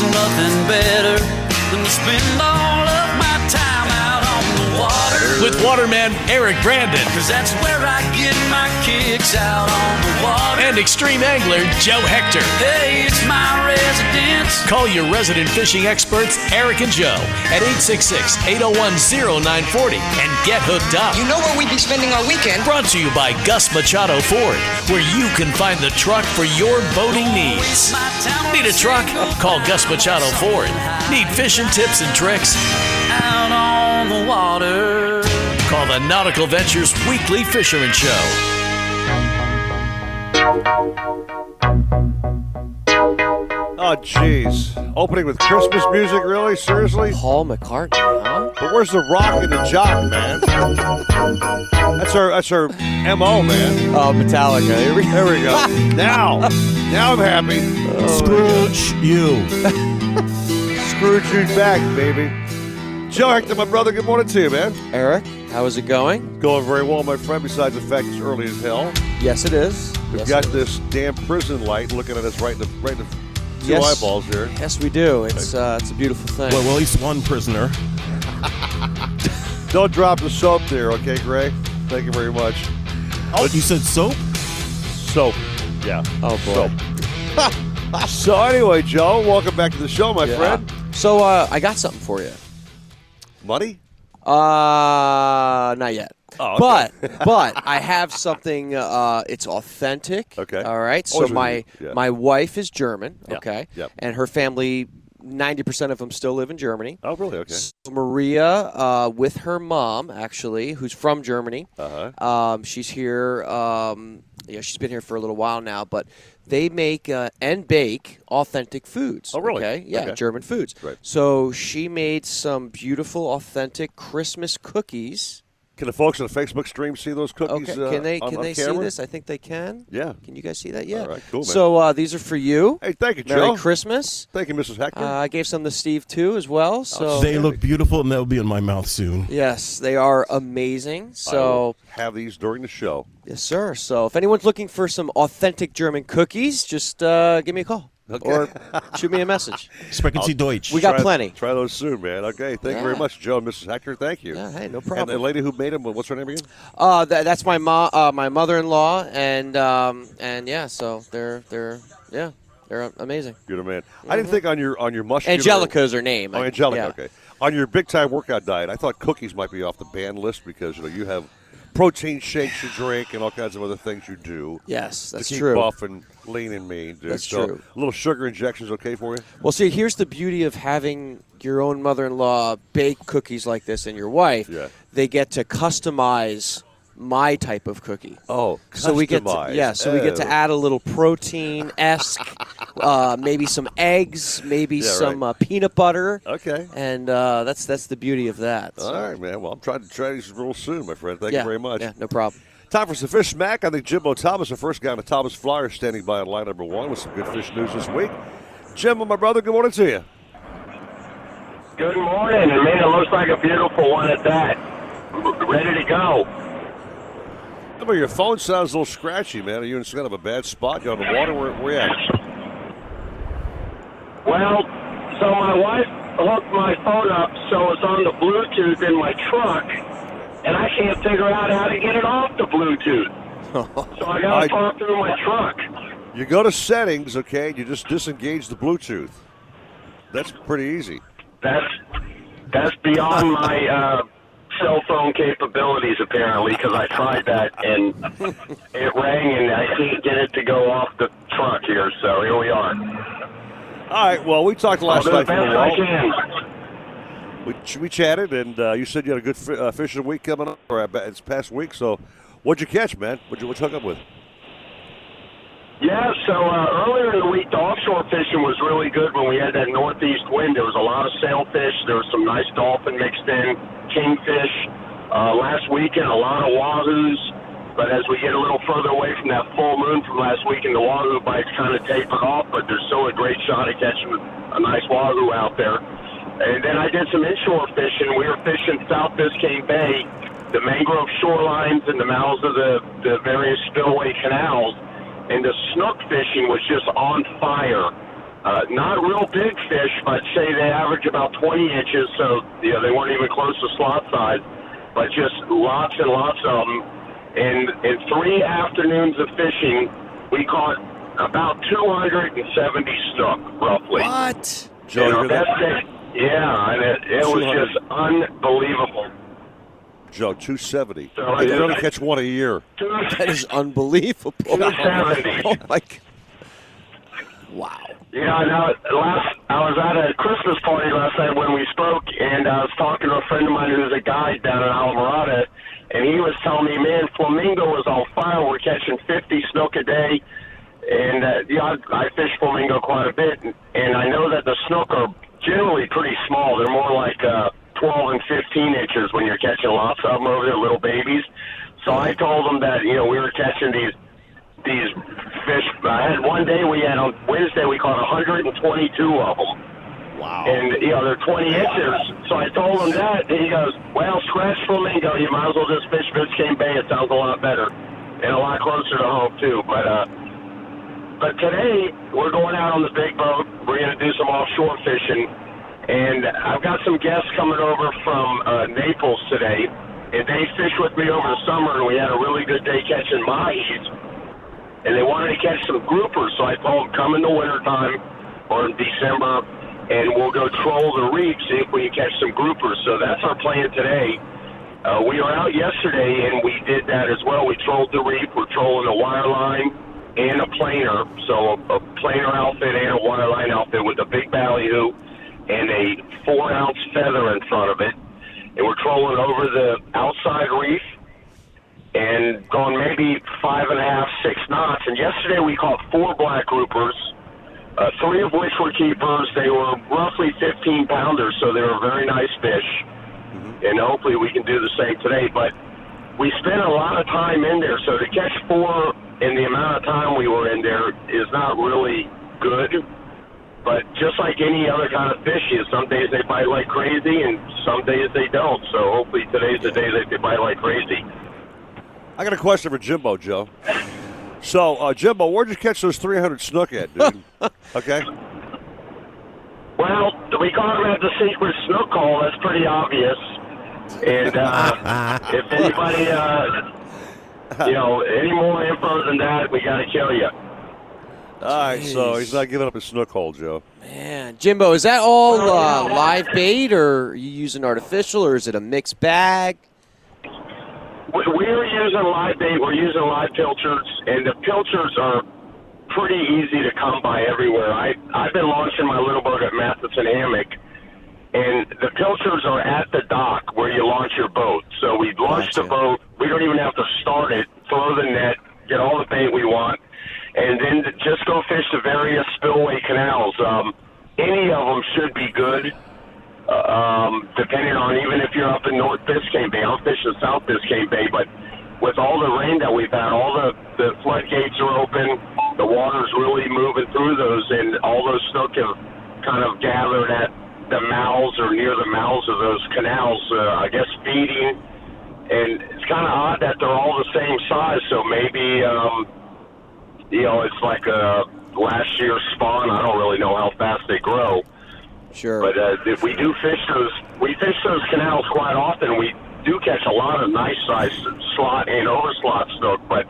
There's nothing better than to spend all of my time out on the water with Waterman Eric Brandon, because that's where I get my kicks, out on the water, and extreme angler Joe Hector. Hey, it's my residence. Call your resident fishing experts Eric and Joe at 866-801-0940 and get hooked up. You know where we'd be spending our weekend? Brought to you by Gus Machado Ford, where you can find the truck for your boating needs. Need a truck? Call Gus Machado Ford. Need fishing tips and tricks? Out on the water. Call the Nautical Ventures Weekly Fisherman Show. Oh, jeez. Opening with Christmas music, really? Seriously? Paul McCartney, huh? But where's the rock and the jock, man? That's our M.O., man. Oh, Metallica. There we go. Now I'm happy. Oh, Scrooge you. Scrooge you back, baby. Joe Hector, my brother, good morning to you, man. Eric, how is it going? Going very well, my friend, besides the fact it's early as hell. Yes, it is. We've got this damn prison light looking at us right in the two eyeballs here. Yes, we do. It's a beautiful thing. Well, at least one prisoner. Don't drop the soap there, okay, Gray? Thank you very much. Oh, you said soap? Soap, yeah. Oh, boy. Soap. So anyway, Joe, welcome back to the show, my friend. So I got something for you. Money? Not yet. Oh, okay. But I have something. It's authentic. Okay. All right. So my wife is German. Yeah. Okay. Yep. And her family, 90% of them still live in Germany. Oh, really? Okay. So Maria, with her mom, actually, who's from Germany. Uh-huh. She's here. She's been here for a little while now, but they make and bake authentic foods. Oh, really? Okay? Yeah, okay. German foods. Right. So she made some beautiful, authentic Christmas cookies. Can the folks on the Facebook stream see those cookies? Okay. Can they see this? I think they can. Yeah. Can you guys see that? Yeah. All right, cool, man. So these are for you. Hey, thank you, Joe. Merry Christmas. Thank you, Mrs. Hector. I gave some to Steve, too, as well. So they look beautiful, and they'll be in my mouth soon. Yes, they are amazing. So have these during the show. Yes, sir. So if anyone's looking for some authentic German cookies, just give me a call. Okay. Or shoot me a message. Sprechen Sie Deutsch. We got plenty. Try those soon, man. Okay, thank you very much, Joe and Mrs. Hector. Thank you. Yeah, hey, no problem. And the lady who made them, what's her name again? That's my mom, my mother-in-law, and they're amazing. Good man. Mm-hmm. I didn't think on your mushroom. Angelica's her name. Oh, Angelica. Yeah. Okay. On your big time workout diet, I thought cookies might be off the ban list because you have protein shakes you drink and all kinds of other things you do. Yes, that's true. To keep buff and lean and mean, dude. That's true. A little sugar injection's okay for you? Well, see, here's the beauty of having your own mother-in-law bake cookies like this and your wife. Yeah. They get to customize my type of cookie. Oh, customize. So we get to add a little protein-esque, maybe some eggs, maybe some peanut butter. Okay. And that's the beauty of that. So. All right, man. Well, I'm trying to try these real soon, my friend. Thank you very much. Yeah, no problem. Time for some Fish Smack. I think Jimbo Thomas, the first guy on the Thomas Flyer, standing by on line number one with some good fish news this week. Jimbo, my brother, good morning to you. Good morning. And, man, it looks like a beautiful one at that. Ready to go. Your phone sounds a little scratchy, man. Are you in kind of a bad spot? You on the water? Where you at? Well, so my wife hooked my phone up, so it's on the Bluetooth in my truck, and I can't figure out how to get it off the Bluetooth. So I got to talk through my truck. You go to settings, okay, and you just disengage the Bluetooth. That's pretty easy. That's beyond my... cell phone capabilities, apparently, because I tried that and it rang and I couldn't get it to go off the truck here, so here we are. All right, well, we talked last night. We chatted, and you said you had a good fishing week coming up, or it's past week, so what'd you catch, man? What'd you hook up with? Yeah, so earlier in the week, the offshore fishing was really good when we had that northeast wind. There was a lot of sailfish. There was some nice dolphin mixed in, kingfish. Last weekend, a lot of wahoos. But as we get a little further away from that full moon from last weekend, the wahoo bites kind of tapered off, but there's still a great shot at catching a nice wahoo out there. And then I did some inshore fishing. We were fishing South Biscayne Bay, the mangrove shorelines and the mouths of the various spillway canals. And the snook fishing was just on fire. Not real big fish, but say they average about 20 inches, so you know, they weren't even close to slot size, but just lots and lots of them. And in 3 afternoons of fishing, we caught about 270 snook, roughly. What? Joe, yeah, and it was just unbelievable. Joe, 270. So I can only catch one a year. That is unbelievable. 270. Oh, my God. Wow. Yeah, I was at a Christmas party last night when we spoke, and I was talking to a friend of mine who's a guide down in Alvarado, and he was telling me, man, Flamingo was on fire. We're catching 50 snook a day, and I fish Flamingo quite a bit, and I know that the snook are generally pretty small. They're more like 12 and 15 inches when you're catching lots of them over there, little babies. So I told them that, you know, we were catching these fish. I had one day on Wednesday, we caught 122 of them. Wow. And, you know, they're 20 inches. So I told him that, and he goes, well, scratch Flamingo. You might as well just fish Biscayne Bay. It sounds a lot better and a lot closer to home, too. But today, we're going out on the big boat. We're going to do some offshore fishing. And I've got some guests coming over from Naples today. And they fished with me over the summer, and we had a really good day catching mahis. And they wanted to catch some groupers, so I told them, come in the wintertime or in December, and we'll go troll the reef, see if we can catch some groupers. So that's our plan today. We were out yesterday, and we did that as well. We trolled the reef. We're trolling a wireline and a planer, so a planer outfit and a wireline outfit with a big ballyhoop and a 4-ounce feather in front of it. And we're trolling over the outside reef, and going maybe 5.5, 6 knots. And yesterday we caught 4 black groupers, 3 of which were keepers. They were roughly 15-pounders, so they were very nice fish. Mm-hmm. And hopefully we can do the same today. But we spent a lot of time in there, so to catch 4 in the amount of time we were in there is not really good. But just like any other kind of fish, some days they bite like crazy and some days they don't. So hopefully today's the day that they bite like crazy. I got a question for Jimbo, Joe. So, Jimbo, where'd you catch those 300 snook at, dude? Okay. Well, we caught them at the secret snook hole. That's pretty obvious. And if anybody, you know, any more info than that, we got to kill you. All right, so he's not giving up his snook hole, Joe. Man, Jimbo, is that all live bait, or are you using artificial, or is it a mixed bag? We're using live bait. We're using live pilchards, and the pilchards are pretty easy to come by everywhere. I've been launching my little boat at Matheson Hammock, and the pilchards are at the dock where you launch your boat. So we launch the boat. We don't even have to start it, throw the net, get all the bait we want, and then just go fish the various spillway canals. Any of them should be good. Depending on, even if you're up in North Biscayne Bay, I'm fishing South Biscayne Bay, but with all the rain that we've had, all the floodgates are open, the water's really moving through those, and all those snook have kind of gathered at the mouths or near the mouths of those canals, I guess feeding, and it's kind of odd that they're all the same size, so maybe, you know, it's like last year's spawn. I don't really know how fast they grow. Sure. But if we do fish those, we fish those canals quite often. We do catch a lot of nice-sized slot and overslot snook, but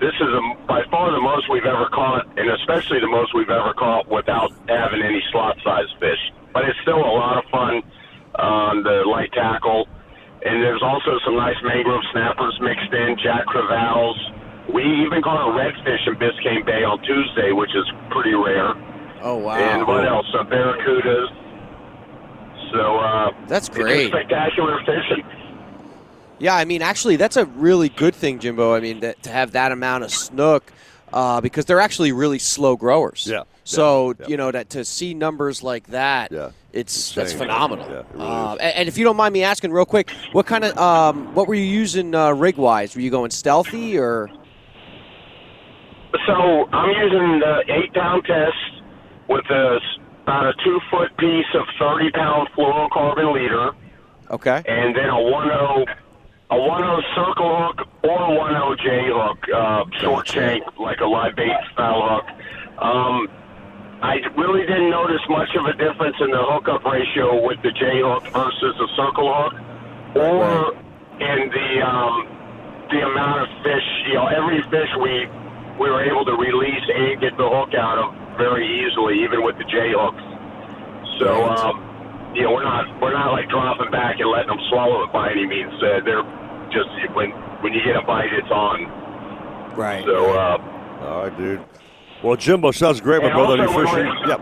this is by far the most we've ever caught, and especially the most we've ever caught without having any slot-sized fish. But it's still a lot of fun on the light tackle, and there's also some nice mangrove snappers mixed in, jack crevalles. We even caught a redfish in Biscayne Bay on Tuesday, which is pretty rare. Oh, wow. And what else? Barracudas. So, that's great. It's spectacular fishing. Yeah, I mean, actually, that's a really good thing, Jimbo. I mean, to have that amount of snook, because they're actually really slow growers. Yeah. So, you know, to see numbers like that, that's phenomenal. Yeah, it really is. And if you don't mind me asking real quick, what kind of, what were you using rig-wise? Were you going stealthy or? So, I'm using the 8-pound test. With about a 2-foot piece of 30-pound fluorocarbon leader. Okay. And then a 1-0 circle hook or a 1-0 J hook, short shank, like a live bait style hook. I really didn't notice much of a difference in the hookup ratio with the J-hook versus the circle hook, or in the amount of fish. You know, every fish we were able to release and get the hook out of very easily, even with the J-hooks. So, you know, we're not like dropping back and letting them swallow it by any means. They're just when you get a bite, it's on. Right. So, all right, dude. Well, Jimbo, sounds great, my brother. You're fishing. Yep.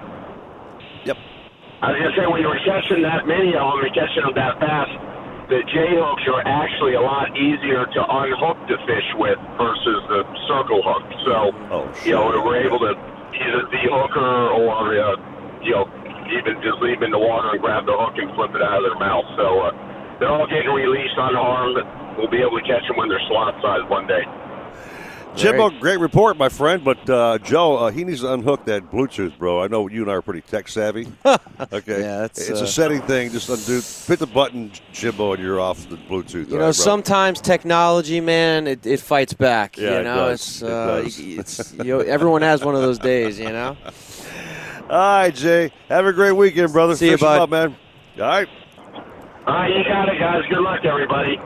I was going to say, when you were catching that many of them and catching them that fast, the J-hooks are actually a lot easier to unhook the fish with versus the circle hook. So, you know, we're able to either de-hook her or, you know, even just leave them in the water and grab the hook and flip it out of their mouth. So they're all getting released unharmed. We'll be able to catch them when they're slot-sized one day. Jimbo, great report, my friend, but Joe, he needs to unhook that Bluetooth, bro. I know you and I are pretty tech-savvy. Okay, yeah, it's a setting thing. Just undo, hit the button, Jimbo, and you're off the Bluetooth. You know, right, sometimes technology, man, it fights back. Yeah, you know, it does. You know, everyone has one of those days, you know? All right, Jay. Have a great weekend, brother. See you, bud. Up, man. All right. All right, you got it, guys. Good luck, everybody.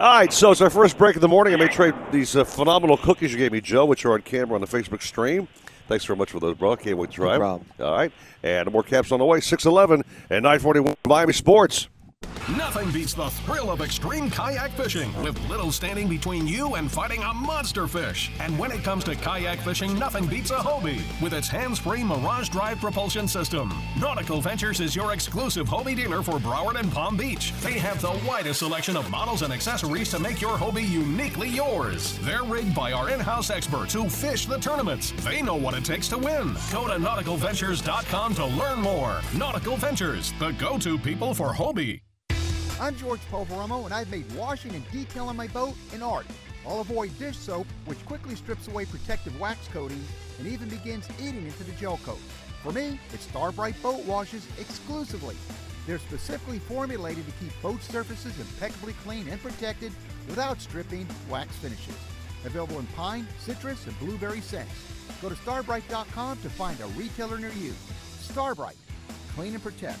All right, so it's our first break of the morning. I made trade these phenomenal cookies you gave me, Joe, which are on camera on the Facebook stream. Thanks very much for those, bro. Can't wait to try them. No problem. All right, and more caps on the way, 6:11 and 9:41 Miami Sports. Nothing beats the thrill of extreme kayak fishing, with little standing between you and fighting a monster fish. And when it comes to kayak fishing, nothing beats a Hobie with its hands-free Mirage Drive propulsion system. Nautical Ventures is your exclusive Hobie dealer for Broward and Palm Beach. They have the widest selection of models and accessories to make your Hobie uniquely yours. They're rigged by our in-house experts who fish the tournaments. They know what it takes to win. Go to nauticalventures.com to learn more. Nautical Ventures, the go-to people for Hobie. I'm George Poveromo, and I've made washing and detailing my boat an art. I'll avoid dish soap, which quickly strips away protective wax coatings and even begins eating into the gel coat. For me, it's Starbright Boat Washes exclusively. They're specifically formulated to keep boat surfaces impeccably clean and protected without stripping wax finishes. Available in pine, citrus, and blueberry scents. Go to starbright.com to find a retailer near you. Starbright, clean and protect.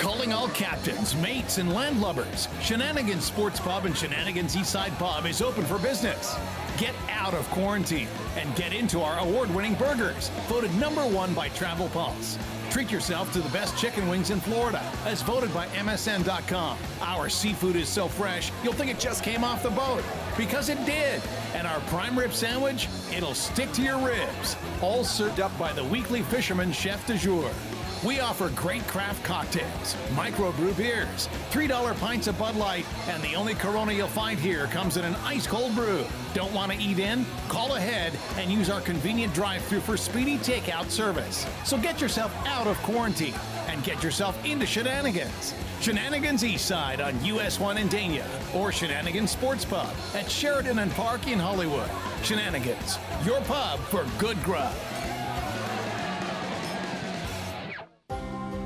Calling all captains, mates, and landlubbers. Shenanigans Sports Pub and Shenanigans Eastside Pub is open for business. Get out of quarantine and get into our award-winning burgers, voted #1 by Travel Pulse. Treat yourself to the best chicken wings in Florida, as voted by MSN.com. Our seafood is so fresh, you'll think it just came off the boat, because it did. And our prime rib sandwich, it'll stick to your ribs. All served up by the weekly fisherman chef du jour. We offer great craft cocktails, microbrew beers, $3 pints of Bud Light, and the only Corona you'll find here comes in an ice-cold brew. Don't want to eat in? Call ahead and use our convenient drive-thru for speedy takeout service. So get yourself out of quarantine and get yourself into shenanigans. Shenanigans Eastside on US 1 in Dania, or Shenanigans Sports Pub at Sheridan and Park in Hollywood. Shenanigans, your pub for good grub.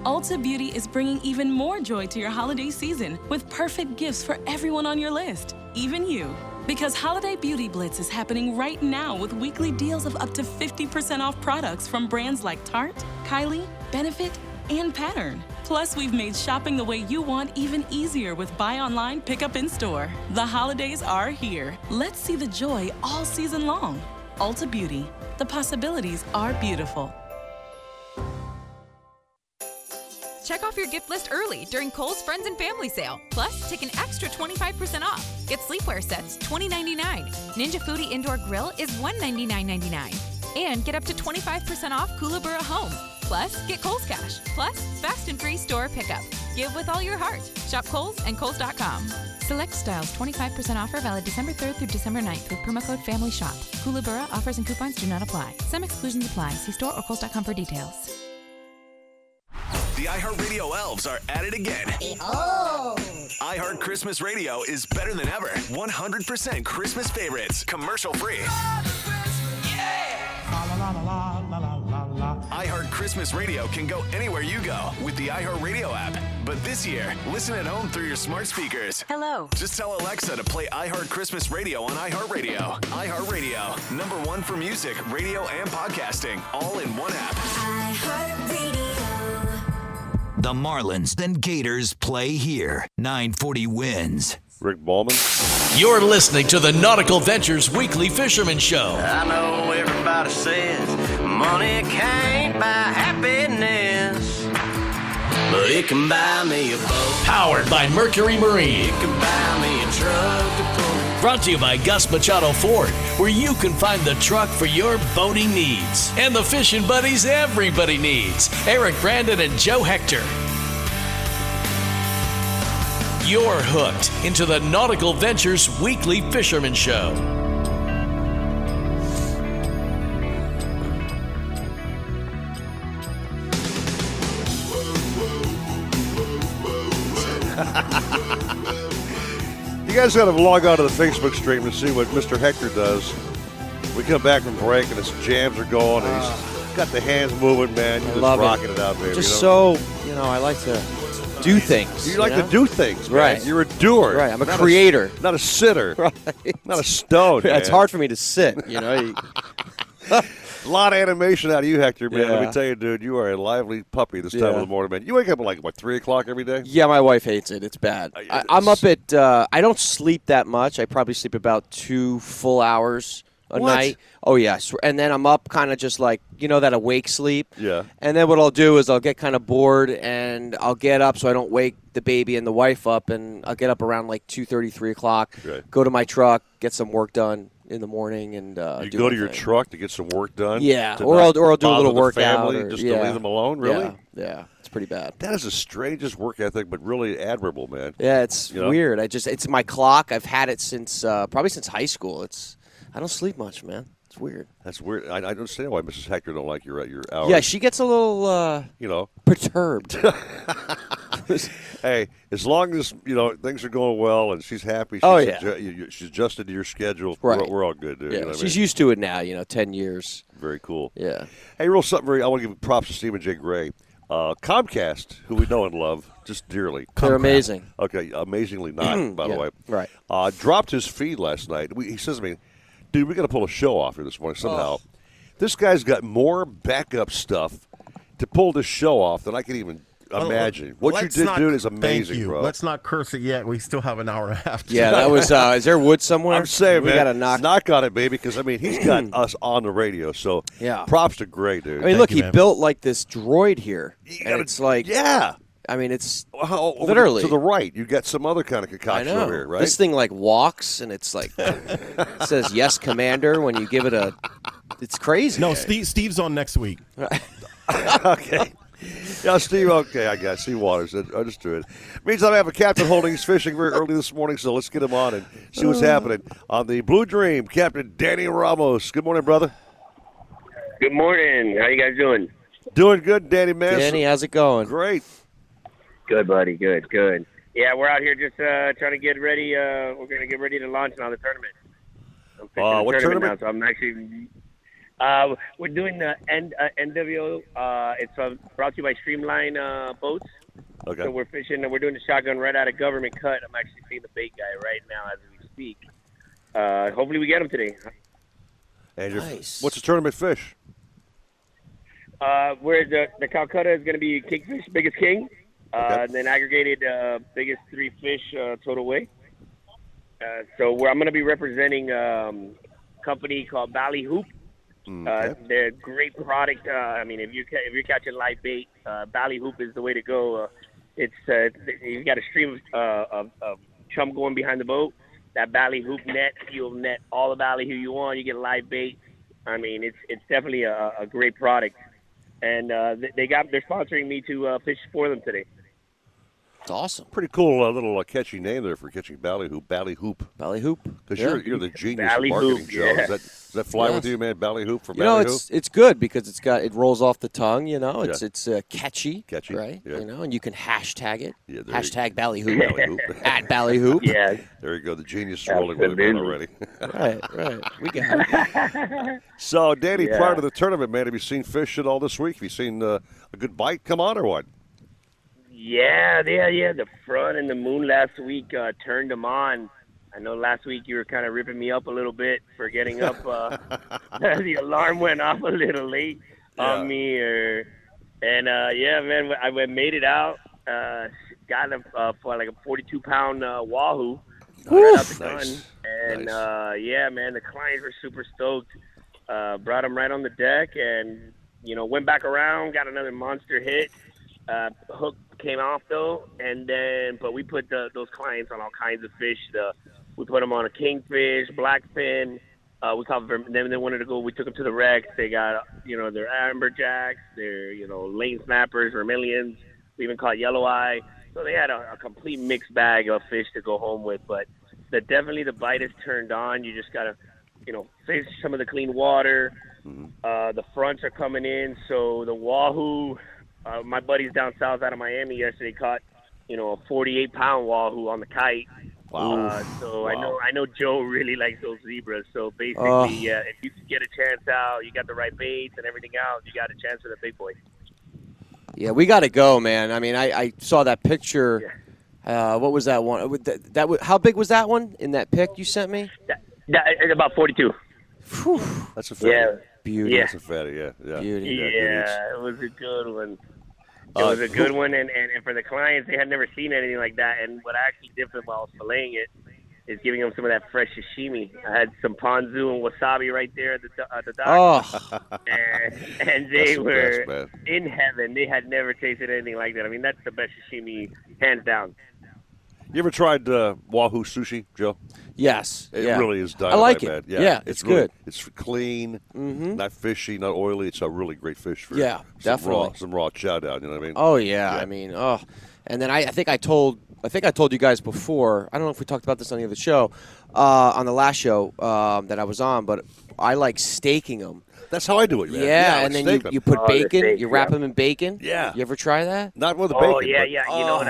Ulta Beauty is bringing even more joy to your holiday season with perfect gifts for everyone on your list, even you. Because Holiday Beauty Blitz is happening right now with weekly deals of up to 50% off products from brands like Tarte, Kylie, Benefit, and Pattern. Plus, we've made shopping the way you want even easier with buy online, pick up in store. The holidays are here. Let's see the joy all season long. Ulta Beauty. The possibilities are beautiful. Check off your gift list early during Kohl's Friends and Family Sale. Plus, take an extra 25% off. Get sleepwear sets, $20.99. Ninja Foodie Indoor Grill is $199.99. And get up to 25% off Koolaburra Home. Plus, get Kohl's Cash. Plus, fast and free store pickup. Give with all your heart. Shop Kohl's and Kohl's.com. Select styles. 25% offer valid December 3rd through December 9th with promo code FAMILYSHOP. Koolaburra offers and coupons do not apply. Some exclusions apply. See store or Kohl's.com for details. The iHeartRadio elves are at it again. Oh! iHeart Christmas Radio is better than ever. 100% Christmas favorites. Commercial free. iHeart Christmas Radio can go anywhere you go with the iHeartRadio app. But this year, listen at home through your smart speakers. Hello. Just tell Alexa to play iHeart Christmas Radio on iHeartRadio. iHeartRadio, number one for music, radio, and podcasting, all in one app. iHeartRadio. The Marlins and Gators play here. 940 wins. Rick Baldwin. You're listening to the Nautical Ventures Weekly Fisherman Show. I know everybody says money can't buy happiness, but it can buy me a boat. Powered by Mercury Marine. It can buy me a truck to pull. Brought to you by Gus Machado Ford, where you can find the truck for your boating needs. And the fishing buddies everybody needs. Eric Brandon and Joe Hector. You're hooked into the Nautical Ventures Weekly Fisherman Show. You guys got to log on to the Facebook stream to see what Mr. Hector does. We come back from break and his jams are going. And he's got the hands moving, man. You're just rocking it out, baby. Just so, I like to do things. You like to do things, right? Man. You're a doer. Right, I'm a creator. Not a sitter. Right. Not a stone, man. It's hard for me to sit, A lot of animation out of you, Hector, man. Yeah. Let me tell you, dude, you are a lively puppy this time of the morning, man. You wake up at 3 o'clock every day? Yeah, my wife hates it. It's bad. I'm up at I don't sleep that much. I probably sleep about 2 full hours a night. Oh, yeah. And then I'm up kind of just that awake sleep. Yeah. And then what I'll do is I'll get kind of bored, and I'll get up so I don't wake the baby and the wife up, and I'll get up around 2:30, 3 o'clock, go to my truck, get some work done in the morning, and you do go to your truck to get some work done. Yeah, or I'll do a little workout, just to leave them alone. Really? Yeah, it's pretty bad. That is the strangest work ethic, but really admirable, man. Yeah, it's weird. It's my clock. I've had it since probably since high school. I don't sleep much, man. It's weird. That's weird. I don't understand why Mrs. Hector don't like your hours. Yeah, she gets a little perturbed. Hey, as long as things are going well and she's happy, she's adjusted to your schedule. Right. We're all good, dude. Yeah. She's used to it now. 10 years. Very cool. Yeah. Hey, real something. I want to give props to Stephen J. Gray, Comcast, who we know and love just dearly. They're amazing. Okay, amazingly not. By the way, right? Dropped his feed last night. He says to me, "Dude, we got to pull a show off here this morning somehow." Oh. This guy's got more backup stuff to pull this show off than I can even imagine. What you did, dude, is amazing, bro. Let's not curse it yet. We still have an hour after. Yeah, that was. Is there wood somewhere? I'm saying, we got to knock on it, baby, because he's got us on the radio. So props to Gray, dude. Look, he built this droid here. It's literally to the right. You got some other kind of concoction over here, right? This thing walks, and it's it says "Yes, Commander" when you give it a. It's crazy. No, Steve's on next week. Okay. Yeah, Steve, okay, I got Sea Waters. I understood. Meantime, I have a Captain Holdings fishing very early this morning, so let's get him on and see what's happening on the Blue Dream. Captain Danny Ramos. Good morning, brother. Good morning. How you guys doing? Doing good, Danny, man. Danny, how's it going? Great. Good, buddy. Good. Yeah, we're out here just trying to get ready. We're going to get ready to launch now the tournament. I'm fishing what tournament? Now, so I'm actually... we're doing the NWO. It's brought to you by Streamline Boats. Okay. So we're fishing, and we're doing the shotgun right out of Government Cut. I'm actually seeing the bait guy right now as we speak. Hopefully we get him today. Andrew, nice. What's the tournament fish? Where the Calcutta is going to be kingfish, biggest king. Okay. And then aggregated biggest 3 fish total weight. I'm going to be representing a company called Ballyhoop. They're a great product. If you're catching live bait, Ballyhoop is the way to go. You've got a stream of chum going behind the boat. That Ballyhoop net, you'll net all the ballyhoo you want. You get live bait. It's definitely a great product. And they're sponsoring me to fish for them today. It's awesome. Pretty cool little catchy name there for catching Ballyhoop. Ballyhoop. Ballyhoop. Because you're the genius of marketing, Joe. Yeah. Does that fly with you, man? Ballyhoop for Ballyhoop? You know, it's good because it rolls off the tongue, you know. It's catchy. Catchy. Right? Yeah. You know, and you can hashtag it. Yeah, hashtag Ballyhoop. Ballyhoop. At Ballyhoop. Yeah. There you go. The genius is rolling with it already. Right. We got it. So, Danny, prior to the tournament, man, have you seen fish at all this week? Have you seen a good bite come on or what? Yeah. The front and the moon last week turned them on. I know last week you were kind of ripping me up a little bit for getting up. The alarm went off a little late on me. Man, I made it out. Got a 42-pound wahoo. Right out the gun. Nice. And, the clients were super stoked. Brought him right on the deck and, you know, went back around, got another monster hit. Hook came off though, but we put those clients on all kinds of fish. We put them on a kingfish, blackfin. We caught them. They wanted to go. We took them to the wrecks. They got their amberjacks, their lane snappers, vermilions. We even caught yellow eye. So they had a complete mixed bag of fish to go home with. But definitely the bite is turned on. You just gotta fish some of the clean water. The fronts are coming in, so the wahoo. My buddies down south out of Miami yesterday caught, a 48-pound wahoo on the kite. Wow. I know Joe really likes those zebras. So basically, if you can get a chance out, you got the right baits and everything out, you got a chance for the big boy. Yeah, we got to go, man. I mean, I saw that picture. Yeah. What was that one? How big was that one in that pic you sent me? It's about 42. Whew. That's a fair. Beauty. Yeah. That's a fatty, yeah. Beauty. Yeah, it was a good one. It was a good one, and for the clients, they had never seen anything like that. And what I actually did for them while I was filleting it is giving them some of that fresh sashimi. I had some ponzu and wasabi right there at the dock. Oh. And they were in heaven. They had never tasted anything like that. I mean, that's the best sashimi, hands down. You ever tried wahoo sushi, Joe? Yes. It really is dynamite. I like it. Man. Yeah, it's good. Really, it's clean, not fishy, not oily. It's a really great fish for some raw chow down. You know what I mean? Oh yeah. I mean, and then I think I told you guys before. I don't know if we talked about this on the other show, on the last show that I was on, but I like staking them. That's how I do it, man. Yeah, and then you put bacon. Steak, you wrap them in bacon. Yeah. You ever try that? Not with the bacon. Oh yeah. You know what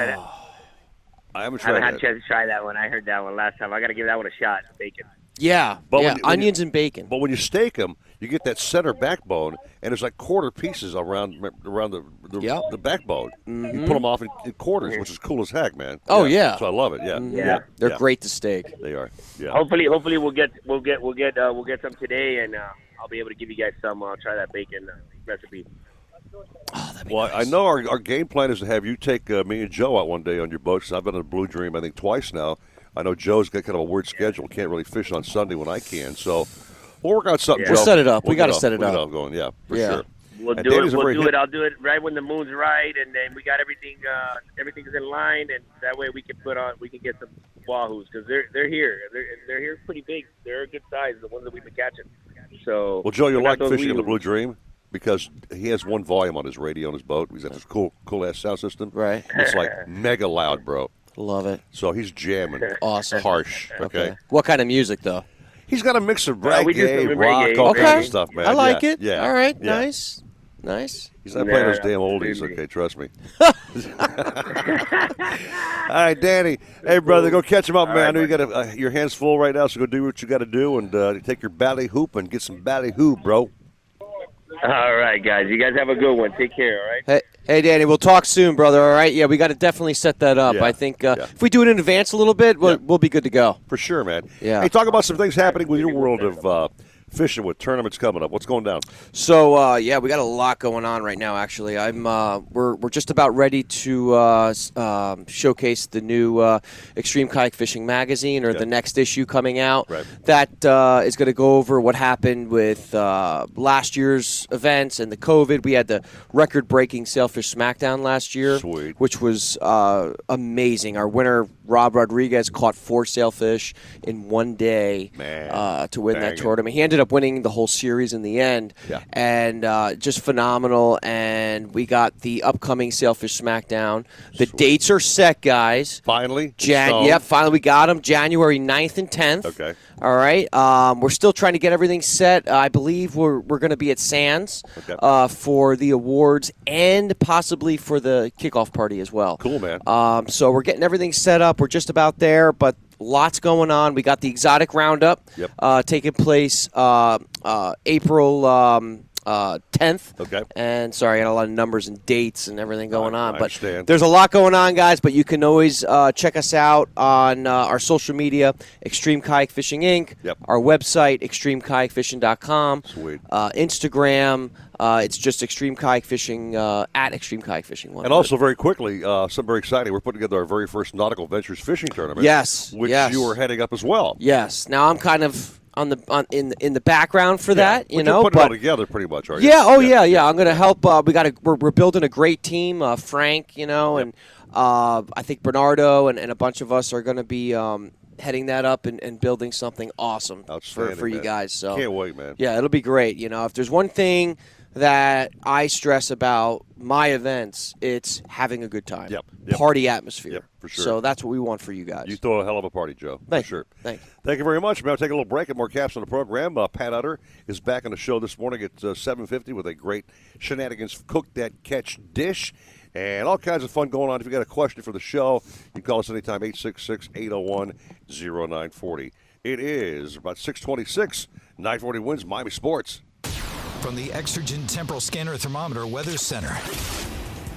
I haven't had a chance to try that one. I heard that one last time. I got to give that one a shot. Bacon. Yeah, onions and bacon. But when you steak them, you get that center backbone, and there's like quarter pieces around the backbone. Mm-hmm. You put them off in quarters, which is cool as heck, man. Oh yeah. So I love it. Yeah. They're great to steak. They are. Yeah. Hopefully we'll get some today, and I'll be able to give you guys some. I'll try that bacon recipe. Oh, nice. I know our game plan is to have you take me and Joe out one day on your boat, because I've been on Blue Dream, I think, twice now. I know Joe's got kind of a weird schedule. Can't really fish on Sunday when I can. So we'll work out something, Joe. We'll set it up. We got to set it up. Going, sure. We'll do it. I'll do it right when the moon's right, and then we got everything. Everything's in line, and that way we can get some wahoos, because they're here. They're here pretty big. They're a good size, the ones that we've been catching. So, well, Joe, you like fishing in the Blue Dream? Because he has one volume on his radio on his boat. He's got this cool-ass sound system. Right. It's like mega loud, bro. Love it. So he's jamming. Awesome. Harsh. Okay. What kind of music, though? He's got a mix of reggae, rock, all kinds of stuff, man. I like it. Yeah. All right. Yeah. Nice. He's not playing those damn oldies, okay? Trust me. All right, Danny. Hey, brother, go catch him up, man. Right, I know you got your hands full right now, so go do what you got to do and take your Ballyhoop and get some Ballyhoop, bro. All right, guys. You guys have a good one. Take care, all right? Hey, Danny, we'll talk soon, brother, all right? Yeah, we got to definitely set that up. Yeah. I think if we do it in advance a little bit, we'll be good to go. For sure, man. Yeah. Hey, talk about some things happening with your world of fishing with tournaments coming up. What's going down? So, we got a lot going on right now, actually. We're just about ready to showcase the new Extreme Kayak Fishing magazine, or the next issue coming out. Right. That is going to go over what happened with last year's events and the COVID. We had the record-breaking Sailfish Smackdown last year, which was amazing. Our winner, Rob Rodriguez, caught 4 sailfish in one day to win that tournament. He ended up winning the whole series in the end, and just phenomenal. And and we got the upcoming Sailfish Smackdown. The dates are set, guys. Finally? Yep, finally we got them. January 9th and 10th. Okay. All right. We're still trying to get everything set. I believe we're going to be at Sands for the awards and possibly for the kickoff party as well. Cool, man. So we're getting everything set up. We're just about there, but lots going on. We got the Exotic Roundup taking place April 10th. Okay. And sorry, I got a lot of numbers and dates and everything going on. But there's a lot going on, guys, but you can always check us out on our social media, Extreme Kayak Fishing Inc., our website, extremekayakfishing.com, Instagram. It's just Extreme Kayak Fishing, at Extreme Kayak Fishing. 100. And also, very quickly, something very exciting. We're putting together our very first Nautical Ventures fishing tournament. Yes. Which you are heading up as well. Yes. Now, I'm kind of in the background for that, you know. You're putting it all together pretty much, are you? Yeah. Oh, yeah. I'm going to help. We're building a great team. Frank, you know, and I think Bernardo and a bunch of us are going to be heading that up and building something awesome for you guys. So can't wait, man. Yeah, it'll be great. You know, if there's one thing that I stress about my events, it's having a good time. Yep. Party atmosphere. Yep, for sure. So that's what we want for you guys. You throw a hell of a party, Joe. Thank you very much. We're going to take a little break and more caps on the program. Pat Utter is back on the show this morning at 7:50 with a great shenanigans cook that catch dish. And all kinds of fun going on. If you got a question for the show, you can call us anytime, 866-801-0940. It is about 6:26, 940 wins Miami Sports. From the Exergen Temporal Scanner Thermometer Weather Center.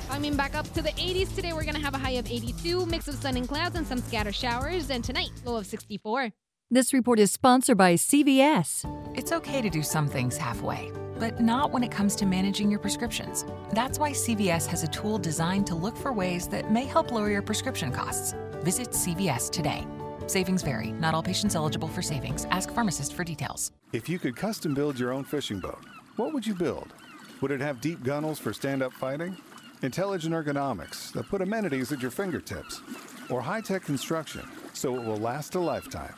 Climbing back up to the 80s today, we're going to have a high of 82, mix of sun and clouds and some scatter showers, and tonight, low of 64. This report is sponsored by CVS. It's okay to do some things halfway, but not when it comes to managing your prescriptions. That's why CVS has a tool designed to look for ways that may help lower your prescription costs. Visit CVS today. Savings vary. Not all patients eligible for savings. Ask pharmacist for details. If you could custom build your own fishing boat, what would you build? Would it have deep gunnels for stand-up fighting? Intelligent ergonomics that put amenities at your fingertips? Or high-tech construction so it will last a lifetime?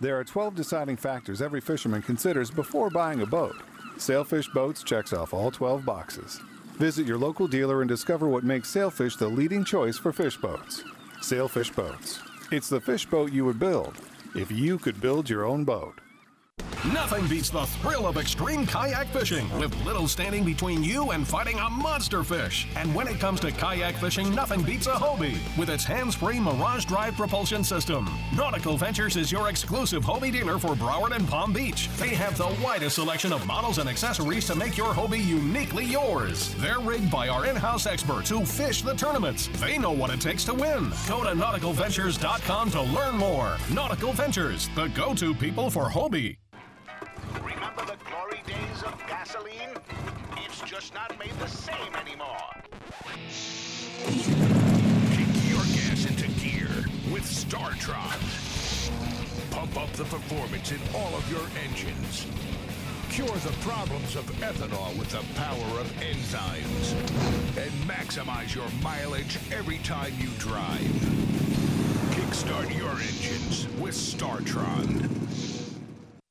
There are 12 deciding factors every fisherman considers before buying a boat. Sailfish Boats checks off all 12 boxes. Visit your local dealer and discover what makes Sailfish the leading choice for fish boats. Sailfish Boats. It's the fish boat you would build if you could build your own boat. Nothing beats the thrill of extreme kayak fishing, with little standing between you and fighting a monster fish. And when it comes to kayak fishing, nothing beats a Hobie with its hands-free Mirage Drive propulsion system. Nautical Ventures is your exclusive Hobie dealer for Broward and Palm Beach. They have the widest selection of models and accessories to make your Hobie uniquely yours. They're rigged by our in-house experts who fish the tournaments. They know what it takes to win. Go to nauticalventures.com to learn more. Nautical Ventures, the go-to people for Hobie. Remember the glory days of gasoline? It's just not made the same anymore. Kick your gas into gear with StarTron. Pump up the performance in all of your engines. Cure the problems of ethanol with the power of enzymes. And maximize your mileage every time you drive. Kickstart your engines with StarTron.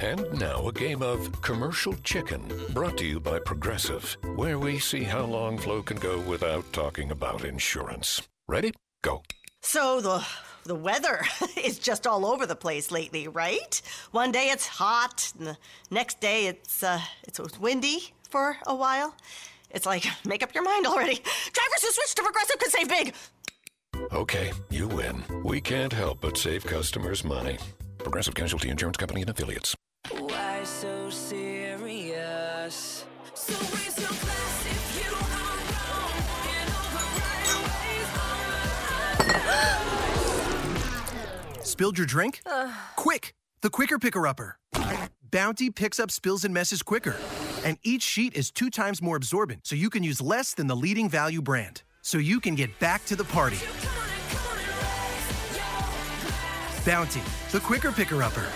And now a game of Commercial Chicken, brought to you by Progressive, where we see how long Flo can go without talking about insurance. Ready? Go. So the weather is just all over the place lately, right? One day it's hot, and the next day it's windy for a while. It's like, make up your mind already. Drivers who switch to Progressive could save big. Okay, you win. We can't help but save customers money. Progressive Casualty Insurance Company and affiliates. Why so serious? So raise your glass if you are wrong. Get over right away. Spilled your drink? Quick! The quicker picker-upper. Bounty picks up spills and messes quicker. And each sheet is 2 times more absorbent, so you can use less than the leading value brand. So you can get back to the party. Bounty, the quicker picker-upper.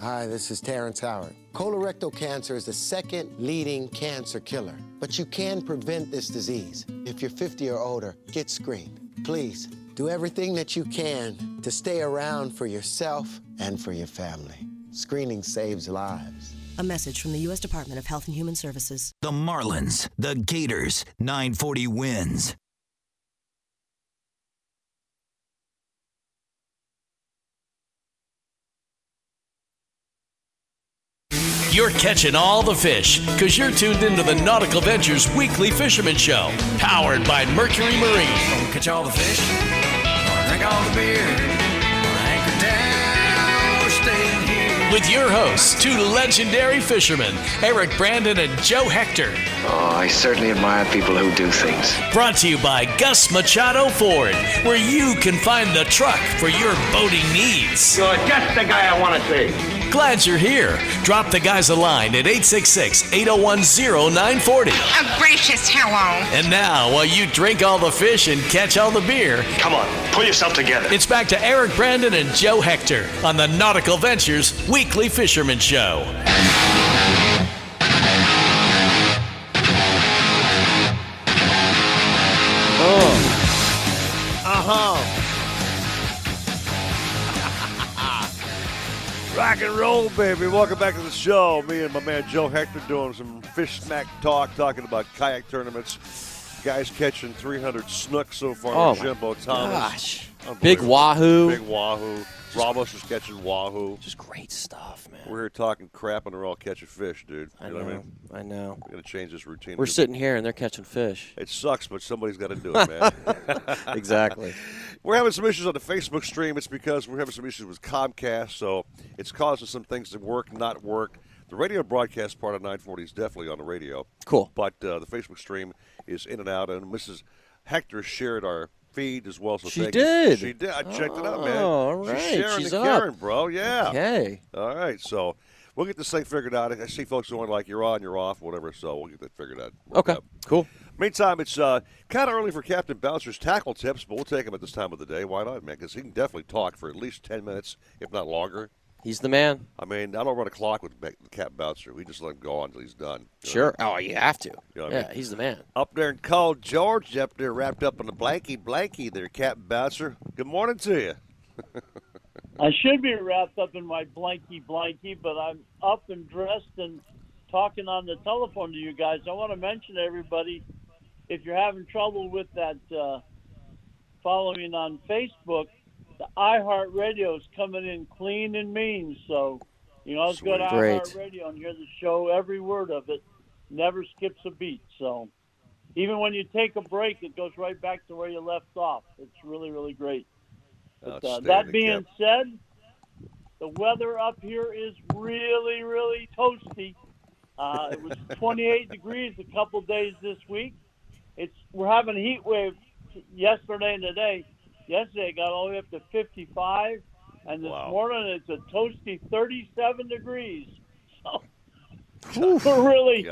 Hi, this is Terrence Howard. Colorectal cancer is the second leading cancer killer, but you can prevent this disease. If you're 50 or older, get screened. Please, do everything that you can to stay around for yourself and for your family. Screening saves lives. A message from the U.S. Department of Health and Human Services. The Marlins, the Gators, 940 wins. You're catching all the fish because you're tuned into the Nautical Ventures Weekly Fisherman Show, powered by Mercury Marine. Don't catch all the fish, or drink all the beer, or anchor down, or stay here. With your hosts, 2 legendary fishermen, Eric Brandon and Joe Hector. Oh, I certainly admire people who do things. Brought to you by Gus Machado Ford, where you can find the truck for your boating needs. You're just the guy I want to see. Glad you're here. Drop the guys a line at 866-801-0940. A gracious hello. And now, while you drink all the fish and catch all the beer... Come on, pull yourself together. It's back to Eric Brandon and Joe Hector on the Nautical Ventures Weekly Fisherman Show. Oh. Uh-huh. Rock and roll, baby. Welcome back to the show. Me and my man Joe Hector doing some fish snack talk, talking about kayak tournaments. Guys catching 300 snook so far with Jimbo Thomas. Gosh. Big wahoo. Big wahoo. Ramos was catching wahoo. Just great stuff, man. We're here talking crap and we're all catching fish, dude. You know what I mean? We're going to change this routine. We're sitting here and they're catching fish. It sucks, but somebody's got to do it, man. Exactly. We're having some issues on the Facebook stream. It's because we're having some issues with Comcast, so it's causing some things to work, not work. The radio broadcast part of 940 is definitely on the radio. Cool. But the Facebook stream is in and out, and Mrs. Hector shared our feed as well. So She did. I checked it out, man. All right. She's sharing, bro. Yeah. Okay. All right, so we'll get this thing figured out. I see folks going like, you're on, you're off, whatever, so we'll get that figured out. Okay, cool. Meantime, it's kind of early for Captain Bouncer's tackle tips, but we'll take him at this time of the day. Why not, man? Because he can definitely talk for at least 10 minutes, if not longer. He's the man. I mean, I don't run a clock with Captain Bouncer. We just let him go on until he's done. Sure. Oh, you have to. You know I mean? He's the man. Up there in Cold George, up there wrapped up in the blankie there, Captain Bouncer. Good morning to you. I should be wrapped up in my blankie, but I'm up and dressed and talking on the telephone to you guys. I want to mention to everybody, if you're having trouble with that following on Facebook, the iHeartRadio is coming in clean and mean. So, you know, let's go to iHeartRadio and hear the show, every word of it. Never skips a beat. So, even when you take a break, it goes right back to where you left off. It's really, really great. But, that being said, the weather up here is really, really toasty. It was 28 degrees a couple days this week. We're having a heat wave yesterday and today. Yesterday it got all the way up to 55, and this morning it's a toasty 37 degrees. So we're really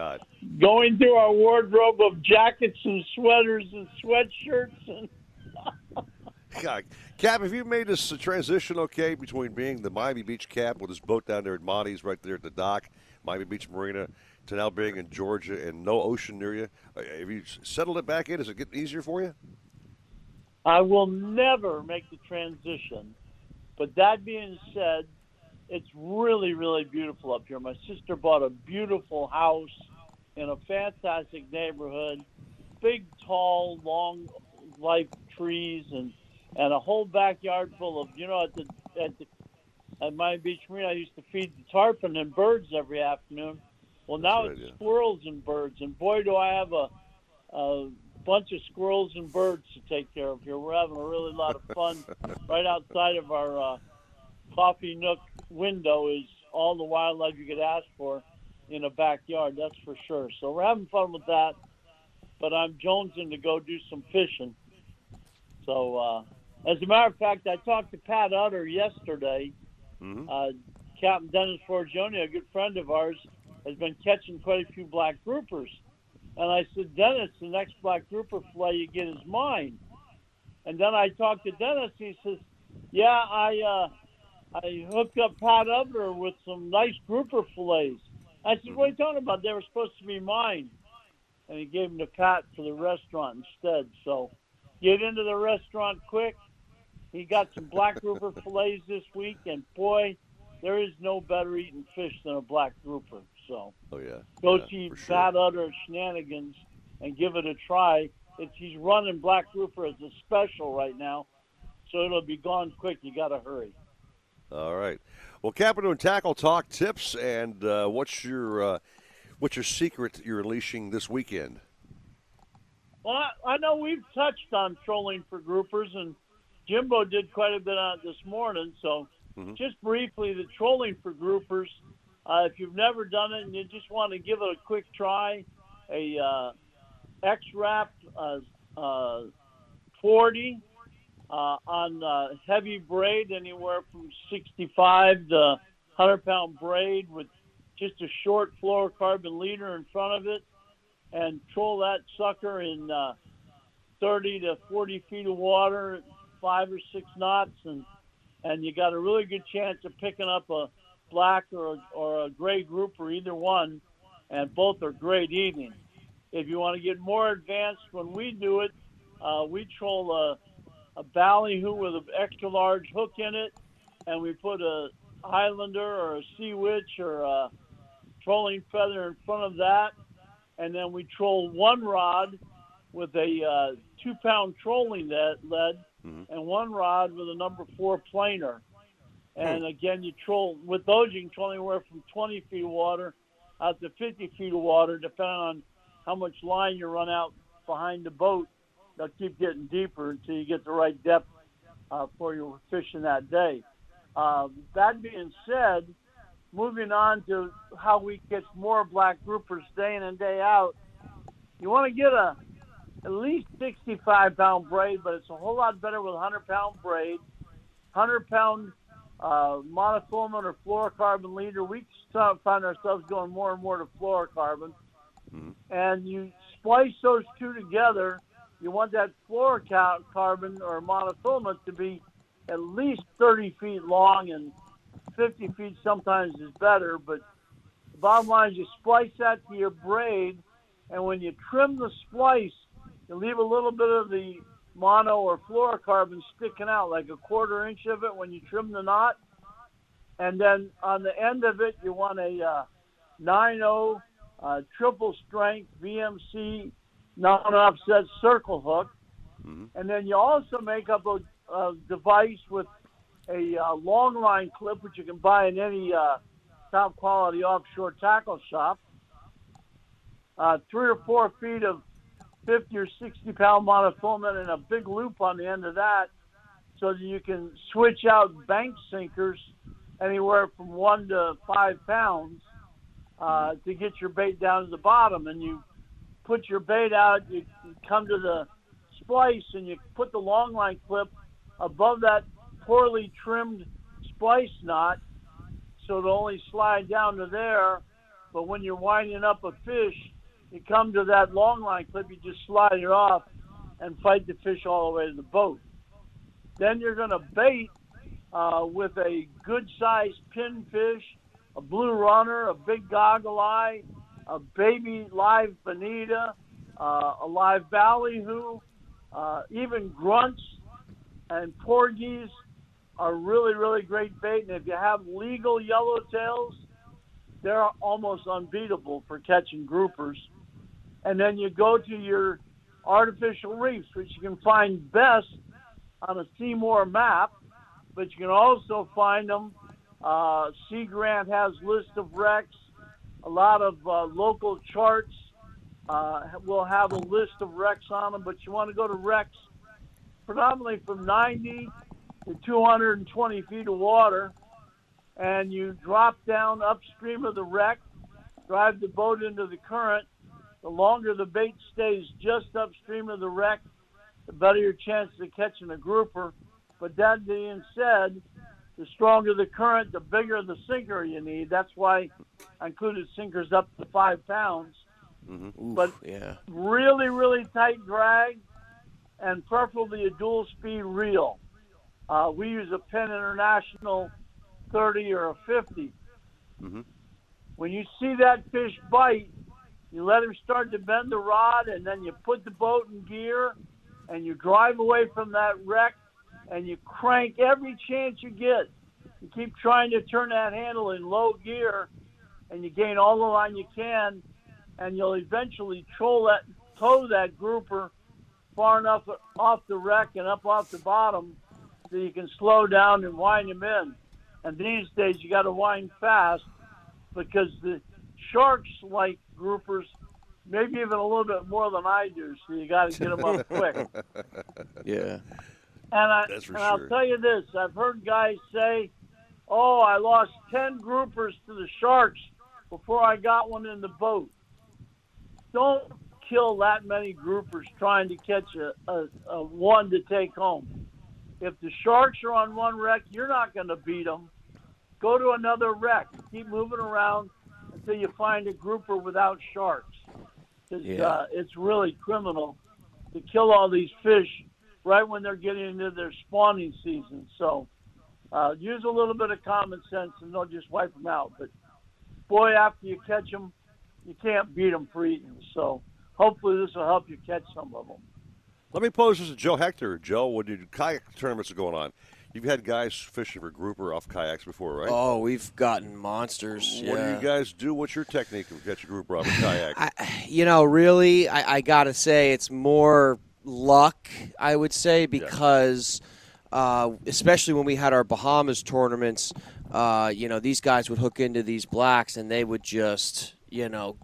going through our wardrobe of jackets and sweaters and sweatshirts. And God. Cap, have you made this transition okay between being the Miami Beach Cap with his boat down there at Monty's right there at the dock, Miami Beach Marina, to now being in Georgia and no ocean near you? Have you settled it back in? Is it getting easier for you? I will never make the transition. But that being said, it's really, really beautiful up here. My sister bought a beautiful house in a fantastic neighborhood, big, tall, long-life trees and a whole backyard full of, you know, at Miami Beach Marina, I used to feed the tarpon and birds every afternoon. Well, now it's squirrels and birds, and boy, do I have a bunch of squirrels and birds to take care of here. We're having a really lot of fun. Right outside of our coffee nook window is all the wildlife you could ask for in a backyard, that's for sure. So we're having fun with that, but I'm jonesing to go do some fishing. So as a matter of fact, I talked to Pat Utter yesterday. Mm-hmm. Captain Dennis Forgione, a good friend of ours, has been catching quite a few black groupers. And I said, Dennis, the next black grouper fillet you get is mine. And then I talked to Dennis. He says, yeah, I hooked up Pat Utter with some nice grouper fillets. I said, what are you talking about? They were supposed to be mine. And he gave them to Pat for the restaurant instead. So get into the restaurant quick. He got some black grouper fillets this week, and boy, there is no better eating fish than a black grouper. So go see Pat Utter Shenanigans and give it a try. He's running black grouper as a special right now, so it'll be gone quick. You got to hurry. All right. Well, Capital and Tackle Talk tips, and what's your secret that you're unleashing this weekend? Well, I know we've touched on trolling for groupers, and Jimbo did quite a bit on it this morning. So just briefly, the trolling for groupers, if you've never done it and you just want to give it a quick try, a X-Wrap 40 on heavy braid, anywhere from 65 to 100-pound braid with just a short fluorocarbon leader in front of it, and troll that sucker in 30 to 40 feet of water, 5 or 6 knots, and you got a really good chance of picking up a black or a gray grouper, either one, and both are great eating. If you want to get more advanced, when we do it, we troll a ballyhoop with an extra large hook in it, and we put a Highlander or a sea witch or a trolling feather in front of that, and then we troll one rod with a 2-pound trolling lead, and one rod with a number 4 planer. And again, you troll with those. You can troll anywhere from 20 feet of water out to 50 feet of water, depending on how much line you run out behind the boat. They'll keep getting deeper until you get the right depth for your fishing that day. That being said, moving on to how we catch more black groupers day in and day out, you want to get at least 65-pound braid, but it's a whole lot better with 100-pound braid, 100-pound monofilament or fluorocarbon leader. We find ourselves going more and more to fluorocarbon. And you splice those two together. You want that fluorocarbon or monofilament to be at least 30 feet long, and 50 feet sometimes is better. But the bottom line is you splice that to your braid, and when you trim the splice, you leave a little bit of the mono or fluorocarbon sticking out, like a 1/4 inch of it when you trim the knot. And then on the end of it, you want a 9-0 triple strength VMC non-offset circle hook. And then you also make up a device with a long line clip, which you can buy in any top quality offshore tackle shop. 3 or 4 feet of 50 or 60-pound monofilament and a big loop on the end of that, so that you can switch out bank sinkers anywhere from 1 to 5 pounds to get your bait down to the bottom. And you put your bait out, you come to the splice, and you put the long line clip above that poorly trimmed splice knot, so it'll only slide down to there. But when you're winding up a fish, you come to that long line clip, you just slide it off and fight the fish all the way to the boat. Then you're going to bait with a good-sized pinfish, a blue runner, a big goggle eye, a baby live bonita, a live ballyhoo, even grunts and porgies are really, really great bait. And if you have legal yellowtails, they're almost unbeatable for catching groupers. And then you go to your artificial reefs, which you can find best on a Seymour map, but you can also find them. Sea Grant has list of wrecks. a lot of local charts will have a list of wrecks on them, but you want to go to wrecks predominantly from 90 to 220 feet of water, and you drop down upstream of the wreck, drive the boat into the current. The longer the bait stays just upstream of the wreck, the better your chance of catching a grouper. But that being said, the stronger the current, the bigger the sinker you need. That's why I included sinkers up to 5 pounds. Mm-hmm. Oof, but yeah. Really, really tight drag, and preferably a dual-speed reel. We use a Penn International 30 or a 50. Mm-hmm. When you see that fish bite, you let him start to bend the rod, and then you put the boat in gear, and you drive away from that wreck, and you crank every chance you get. You keep trying to turn that handle in low gear, and you gain all the line you can, and you'll eventually tow that grouper far enough off the wreck and up off the bottom so you can slow down and wind him in. And these days, you got to wind fast because the sharks like groupers, maybe even a little bit more than I do, so you got to get them up quick. Yeah. And I'll tell you this, I've heard guys say, oh, I lost 10 groupers to the sharks before I got one in the boat. Don't kill that many groupers trying to catch a one to take home. If the sharks are on one wreck, you're not going to beat them. Go to another wreck. Keep moving around until you find a grouper without sharks. It's really criminal to kill all these fish right when they're getting into their spawning season. So use a little bit of common sense and they'll just wipe them out. But, boy, after you catch them, you can't beat them for eating. So hopefully this will help you catch some of them. Let me pose this to Joe Hector. Joe, when your kayak tournaments are going on, you've had guys fishing for grouper off kayaks before, right? Oh, we've gotten monsters. What do you guys do? What's your technique to catch a grouper off a kayak? I got to say it's more luck, I would say, because especially when we had our Bahamas tournaments, these guys would hook into these blacks and they would just –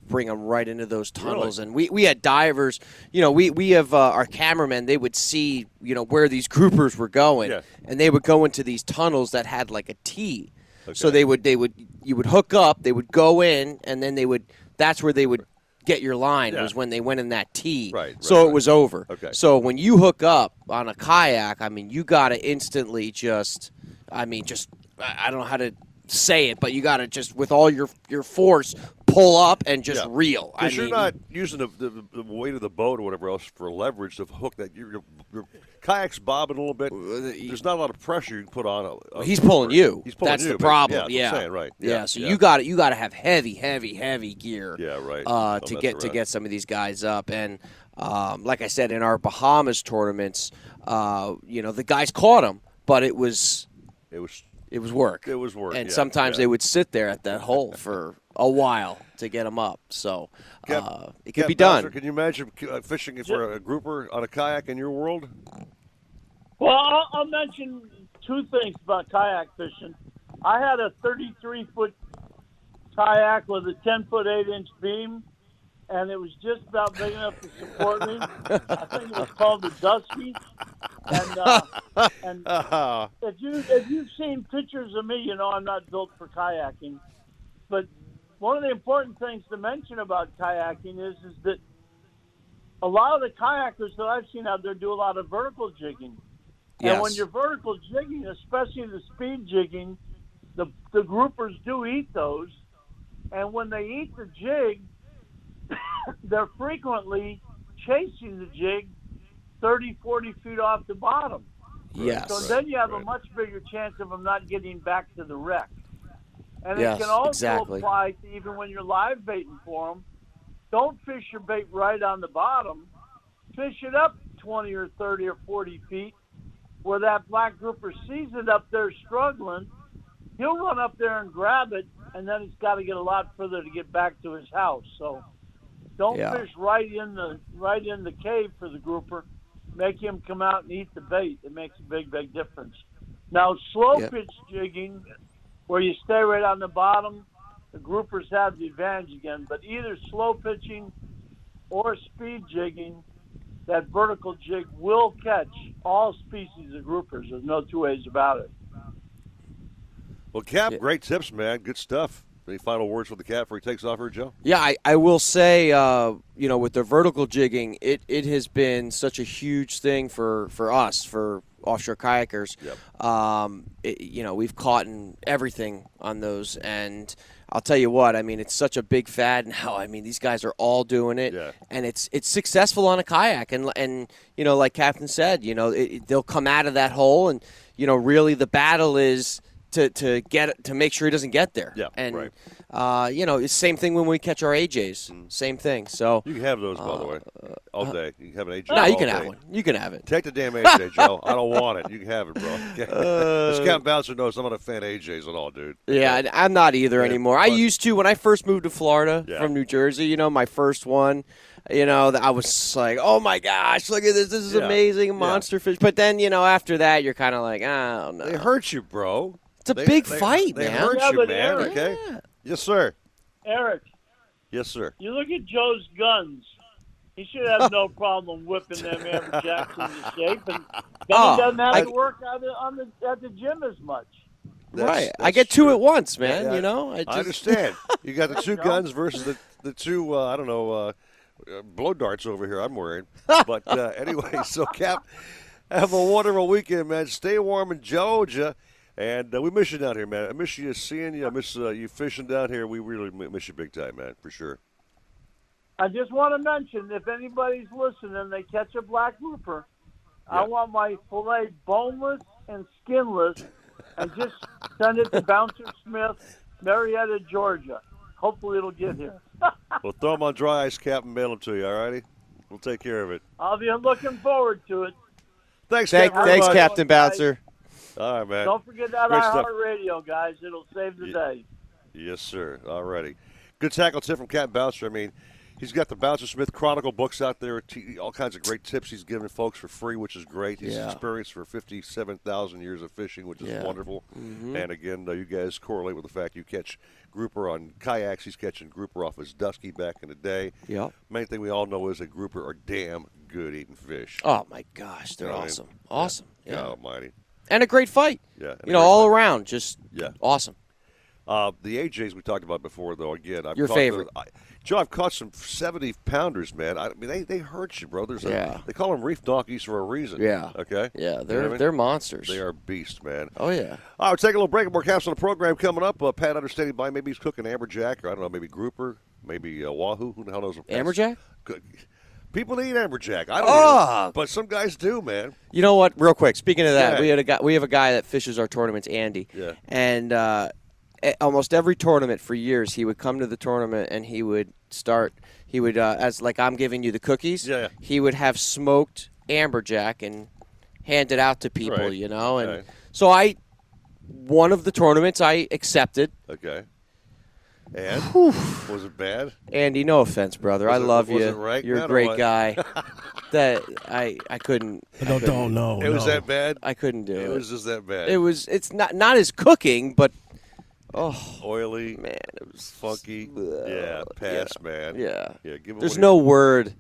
bring them right into those tunnels. Really? And we had divers. We have our cameramen. They would see, where these groupers were going. Yes. And they would go into these tunnels that had like a T. Okay. So you would hook up, they would go in, and then that's where they would get your line. Yeah. Was when they went in that T. Right, so it was over. Okay. So when you hook up on a kayak, you got to instantly I don't know how to say it, but you got to just, with all your force, pull up and just reel. Because you're not using the weight of the boat or whatever else for leverage to hook that. Your kayak's bobbing a little bit. There's not a lot of pressure you can put on it. He's pulling you. That's the problem. Yeah. That's what I'm saying, right. Yeah. So you got to have heavy, heavy, heavy gear. Yeah. Right. To get some of these guys up. And like I said, in our Bahamas tournaments, the guys caught them, but it was work. It was work. And sometimes they would sit there at that hole for a while to get them up. So it could be done. Can you imagine fishing for a grouper on a kayak in your world? Well, I'll mention two things about kayak fishing. I had a 33-foot kayak with a 10-foot, 8-inch beam, and it was just about big enough to support me. I think it was called the Dusky. And if you've seen pictures of me, I'm not built for kayaking. But one of the important things to mention about kayaking is that a lot of the kayakers that I've seen out there do a lot of vertical jigging. Yes. And when you're vertical jigging, especially the speed jigging, the groupers do eat those. And when they eat the jig, they're frequently chasing the jig 30, 40 feet off the bottom. Yes. So then you have a much bigger chance of them not getting back to the wreck. And it can also apply to even when you're live baiting for them. Don't fish your bait right on the bottom. Fish it up 20 or 30 or 40 feet where that black grouper sees it up there struggling. He'll run up there and grab it, and then he's got to get a lot further to get back to his house. So don't fish right in the cave for the grouper. Make him come out and eat the bait. It makes a big, big difference. Now, slow pitch jigging, where you stay right on the bottom, the groupers have the advantage again. But either slow pitching or speed jigging, that vertical jig will catch all species of groupers. There's no two ways about it. Well, Cap, great tips, man. Good stuff. Any final words for the Cap before he takes off here, Joe? Yeah, I will say, you know, with the vertical jigging, it has been such a huge thing for us, for offshore kayakers. Yep. You know, we've caught in everything on those. And I'll tell you what, I mean, it's such a big fad now. I mean, these guys are all doing it. Yeah. And it's successful on a kayak. And you know, like Captain said, you know, they'll come out of that hole. And, you know, really the battle is – to make sure he doesn't get there. Yeah, and, right. You know, it's same thing when we catch our AJs. Mm. Same thing. So you can have those, by the way, all day. You can have an AJ. No, you can have one. You can have it. Take the damn AJ, Joe. I don't want it. You can have it, bro. This Captain Bouncer knows I'm not a fan of AJs at all, dude. Yeah, okay. I'm not either anymore. I used to when I first moved to Florida from New Jersey. You know, my first one. You know, I was like, oh, my gosh, look at this. This is amazing. Monster fish. But then, you know, after that, you're kind of like, I don't know. They hurt you, bro. It's a big fight, man. They hurt you, man. Eric, okay? Yes, sir. Eric. Yes, sir. You look at Joe's guns. He should have no problem whipping them amberjacks into shape. And then he doesn't have to work at the gym as much. Right. I get two at once, man. Yeah, you know? I understand. You got the two guns versus the two, I don't know, blow darts over here I'm wearing. But anyway, so, Cap, have a wonderful weekend, man. Stay warm in Georgia. And we miss you down here, man. I miss you seeing you. I miss you fishing down here. We really miss you big time, man, for sure. I just want to mention, if anybody's listening, they catch a black grouper, I want my filet boneless and skinless, and just send it to Bouncer Smith, Marietta, Georgia. Hopefully it'll get here. We'll throw them on dry ice, Cap, and mail them to you, all righty? We'll take care of it. I'll be looking forward to it. Thanks, Captain Bouncer. All right, man. Don't forget that iHeartRadio, guys. It'll save the day. Yes, sir. All righty. Good tackle tip from Captain Bouncer. I mean, he's got the Bouncer Smith Chronicle books out there, all kinds of great tips he's giving folks for free, which is great. He's experienced for 57,000 years of fishing, which is wonderful. Mm-hmm. And, again, you guys correlate with the fact you catch grouper on kayaks. He's catching grouper off his dusky back in the day. Yeah. Main thing we all know is that grouper are damn good eating fish. Oh, my gosh. They're awesome. I mean? Awesome. Yeah. God almighty. And a great fight. Yeah. You know, all fight. Around, just awesome. The AJs we talked about before, though, again. Your favorite. Joe, I've caught some 70-pounders, man. I mean, they hurt you, bro. They call them reef donkeys for a reason. Yeah. Okay? Yeah, they're monsters. They are beasts, man. Oh, yeah. All right, we'll take a little break. More caps on the program coming up. Pat understanding by maybe he's cooking amberjack, or I don't know, maybe grouper, maybe wahoo. Who the hell knows? Amberjack? People eat amberjack. I don't know, but some guys do, man. You know what? Real quick, speaking of that, we have a guy that fishes our tournaments, Andy. Yeah. And almost every tournament for years, he would come to the tournament and he would start. He would, as like I'm giving you the cookies. Yeah. He would have smoked amberjack and hand it out to people, you know. And so one of the tournaments I accepted. Okay. And was it bad? Andy, no offense, brother. I love you. You're a great guy. That I couldn't. It was that bad. I couldn't do it. It was just that bad. It was. It's not his cooking, but oily, man. It was funky. Yeah, man. Yeah. Give it. There's no word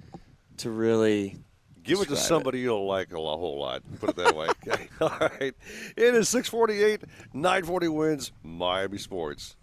to really. Give it to somebody you'll like a whole lot. Put it that way. Okay. All right. It is 6:48, 940 wins, Miami Sports.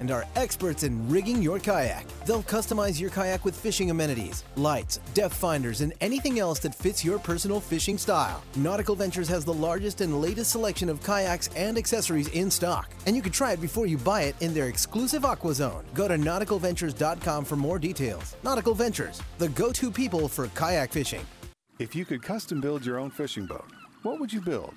and are experts in rigging your kayak. They'll customize your kayak with fishing amenities, lights, depth finders, and anything else that fits your personal fishing style. Nautical Ventures has the largest and latest selection of kayaks and accessories in stock, and you can try it before you buy it in their exclusive Aqua Zone. Go to nauticalventures.com for more details. Nautical Ventures, the go-to people for kayak fishing. If you could custom build your own fishing boat, what would you build?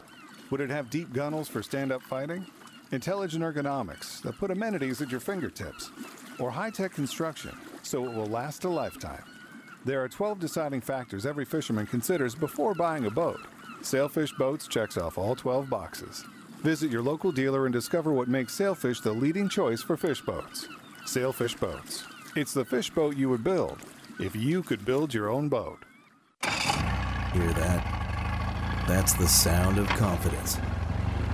Would it have deep gunnels for stand-up fighting? Intelligent ergonomics that put amenities at your fingertips? Or high-tech construction so it will last a lifetime? There are 12 deciding factors every fisherman considers before buying a boat. Sailfish Boats checks off all 12 boxes. Visit your local dealer and discover what makes Sailfish the leading choice for fish boats. Sailfish Boats. It's the fish boat you would build if you could build your own boat. Hear that? That's the sound of confidence.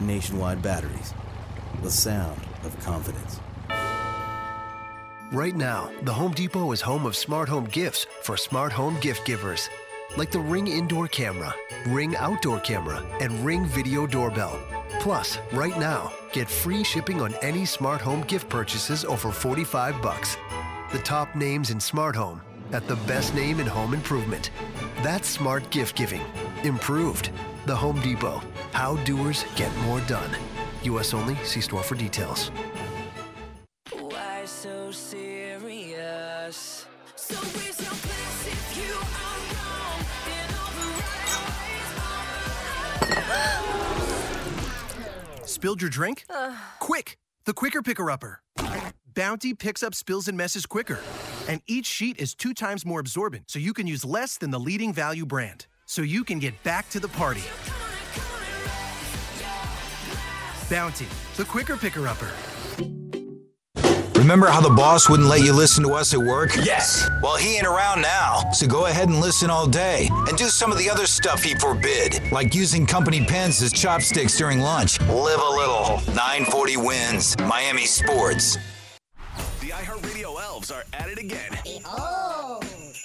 Nationwide Batteries, the sound of confidence. Right now, the Home Depot is home of smart home gifts for smart home gift givers, like the Ring Indoor Camera, Ring Outdoor Camera, and Ring Video Doorbell. Plus, right now, get free shipping on any smart home gift purchases over $45. The top names in smart home at the best name in home improvement. That's smart gift giving. Improved. The Home Depot. How doers get more done. U.S. only. See store for details. Why so serious? So is your place if you are wrong. Then override. Spilled your drink? Quick! The quicker picker-upper. Bounty picks up spills and messes quicker. And each sheet is 2 times more absorbent, so you can use less than the leading value brand. So you can get back to the party. Bounty, the quicker picker-upper. Remember how the boss wouldn't let you listen to us at work? Yes! Well, he ain't around now, so go ahead and listen all day and do some of the other stuff he forbid, like using company pens as chopsticks during lunch. Live a little. 940 wins. Miami Sports. The iHeartRadio elves are at it again. Oh!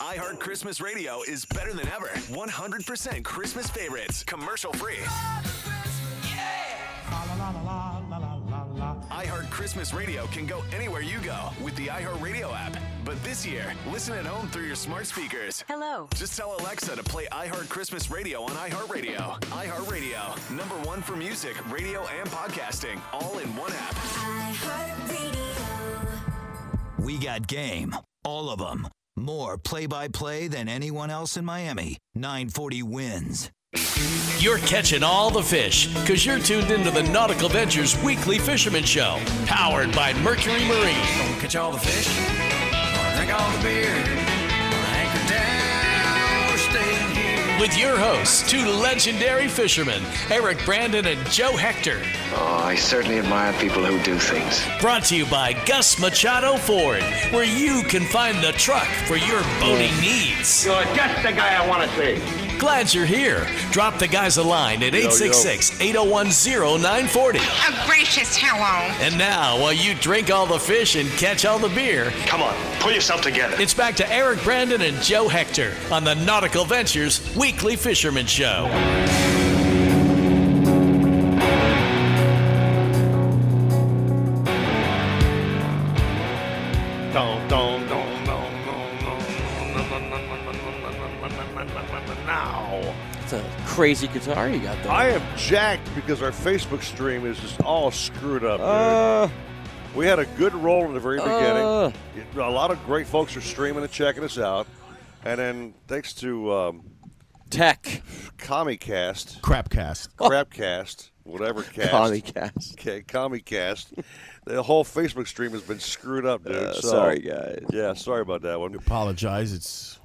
iHeart Christmas Radio is better than ever. 100% Christmas favorites. Commercial free. iHeart Christmas Radio can go anywhere you go with the iHeart Radio app. But this year, listen at home through your smart speakers. Hello. Just tell Alexa to play iHeart Christmas Radio on iHeartRadio. iHeartRadio, #1 for music, radio, and podcasting, all in one app. iHeartRadio. We got game. All of them. More play-by-play than anyone else in Miami. 940 wins. You're catching all the fish because you're tuned into the Nautical Ventures Weekly Fisherman Show, powered by Mercury Marine. Catch all the fish, drink all the beer, anchor down, stay here. With your hosts, 2 legendary fishermen, Eric Brandon and Joe Hector. Oh, I certainly admire people who do things. Brought to you by Gus Machado Ford, where you can find the truck for your boating needs. You're just the guy I want to see. Glad you're here. Drop the guys a line at 866-801-0940. A gracious hello. And now, while you drink all the fish and catch all the beer... Come on, pull yourself together. It's back to Eric Brandon and Joe Hector on the Nautical Ventures Weekly Fisherman Show. Crazy guitar you got there. I am jacked because our Facebook stream is just all screwed up. We had a good roll in the very beginning. A lot of great folks are streaming and checking us out. And then thanks to Tech, Comcast, Crapcast, whatever cast. Comcast. Okay, Comcast. The whole Facebook stream has been screwed up, dude. Sorry, guys. Yeah, sorry about that one. I apologize. It's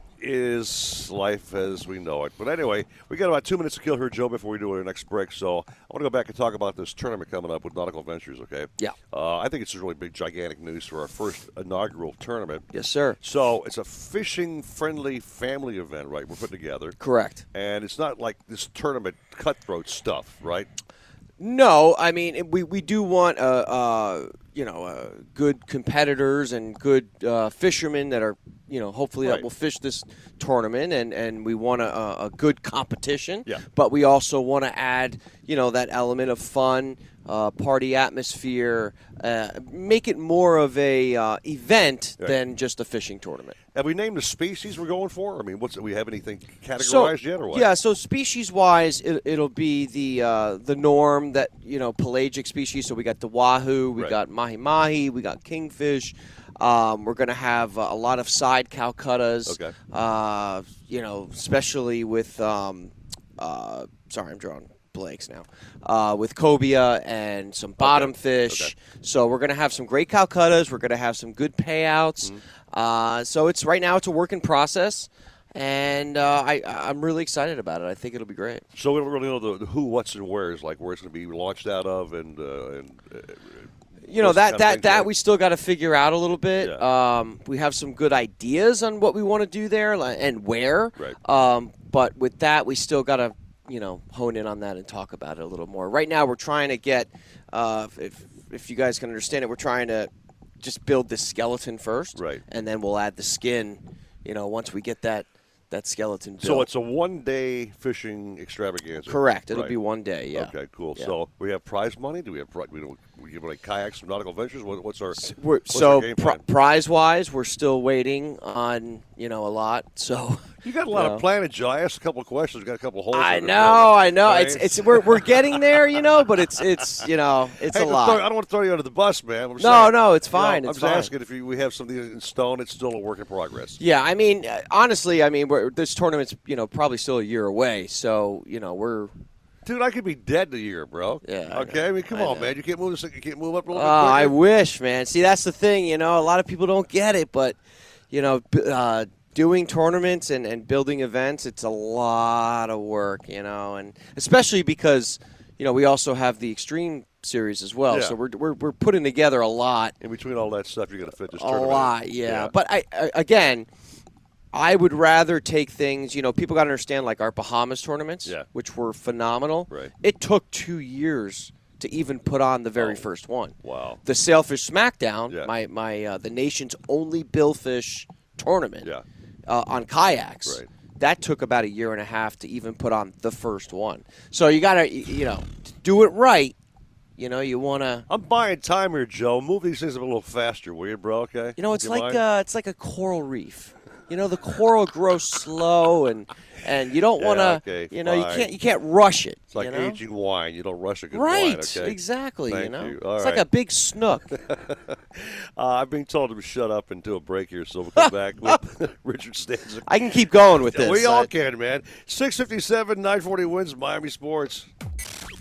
life as we know it. But anyway, we got about 2 minutes to kill here, Joe, before we do our next break. So I want to go back and talk about this tournament coming up with Nautical Ventures, okay? Yeah. I think it's really big, gigantic news for our first inaugural tournament. Yes, sir. So it's a fishing-friendly family event, right, we're putting together. Correct. And it's not like this tournament cutthroat stuff, right? No. I mean, we do want good competitors and good fishermen that are, hopefully that will fish this tournament, and we want a good competition. Yeah. But we also want to add, that element of fun, party atmosphere, make it more of a event than just a fishing tournament. Have we named the species we're going for? I mean, do we have anything categorized yet or what? Yeah, so species-wise, it'll be the norm that, pelagic species. So we got the wahoo, we got mahi-mahi, we got kingfish. We're going to have a lot of side Calcuttas, especially with sorry, I'm drawing blanks now, with cobia and some bottom fish. Okay. So we're going to have some great Calcuttas. We're going to have some good payouts. Mm-hmm. So it's right now it's a work in process. And I'm really excited about it. I think it'll be great. So we don't really know the who, what's, and where's, like where it's going to be launched out of, and we still got to figure out a little bit. Yeah. We have some good ideas on what we want to do there and where. Right. But with that, we still got to hone in on that and talk about it a little more. Right now, we're trying to get, if you guys can understand it, we're trying to just build the skeleton first, and then we'll add the skin. Once we get that skeleton built. So it's a one-day fishing extravaganza. Correct. It'll be one day, yeah. Okay, cool. Yeah. So we have prize money? Do we have like kayaks from Nautical Ventures? What's our game plan? Prize-wise, we're still waiting on, a lot. So you got a lot of planning, Joe. I asked a couple of questions. We got a couple of holes. I know. Right? It's we're getting there, but it's a lot. I don't want to throw you under the bus, man. No, it's fine. I'm just asking if we have something in stone. It's still a work in progress. Yeah, I mean, honestly, this tournament's probably still a year away. So we're. Dude, I could be dead in a year, bro. Yeah. Okay. Come on, man. You can't move this. You can't move up a little bit. Oh, I wish, man. See, that's the thing. A lot of people don't get it, but doing tournaments and building events, it's a lot of work, and especially because, we also have the Extreme Series as well. Yeah. So we're putting together a lot. In between all that stuff, you're going to fit this tournament. A lot, yeah. But I would rather take things, people got to understand, like our Bahamas tournaments, which were phenomenal. Right. It took 2 years to even put on the very first one. Wow. The Sailfish Smackdown, my the nation's only billfish tournament. Yeah. On kayaks, that took about a year and a half to even put on the first one. So you gotta, to do it right. You wanna. I'm buying time here, Joe. Move these things a little faster, will you, bro? Okay. It's like a coral reef. The coral grows slow, and you don't want to. Okay, you can't rush it. It's like aging wine. You don't rush a good wine. Right. Okay? Exactly. It's like a big snook. I've been told to shut up and do a break here, so we'll come back with Richard Stanza. I can keep going with this. We all can, man. 6:57, 940 wins Miami Sports.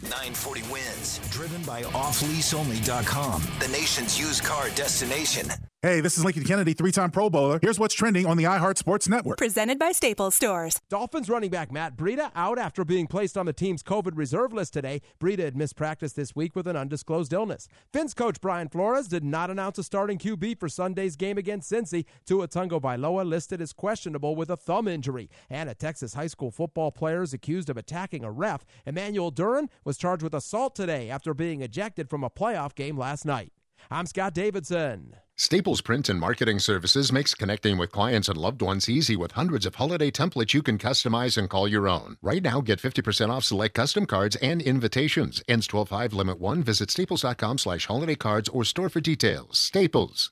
940 wins, driven by offleaseonly.com, the nation's used car destination. Hey, this is Lincoln Kennedy, three-time Pro Bowler. Here's what's trending on the iHeart Sports Network. Presented by Staples Stores. Dolphins running back Matt Breida out after being placed on the team's COVID reserve list today. Breida had missed practice this week with an undisclosed illness. Fins coach Brian Flores did not announce a starting QB for Sunday's game against Cincy. Tua Tagovailoa listed as questionable with a thumb injury. And a Texas high school football player is accused of attacking a ref. Emmanuel Duran was charged with assault today after being ejected from a playoff game last night. I'm Scott Davidson. Staples Print and Marketing Services makes connecting with clients and loved ones easy with hundreds of holiday templates you can customize and call your own. Right now, get 50% off select custom cards and invitations. Ends 12/5, limit 1. Visit staples.com/holiday cards or store for details. Staples.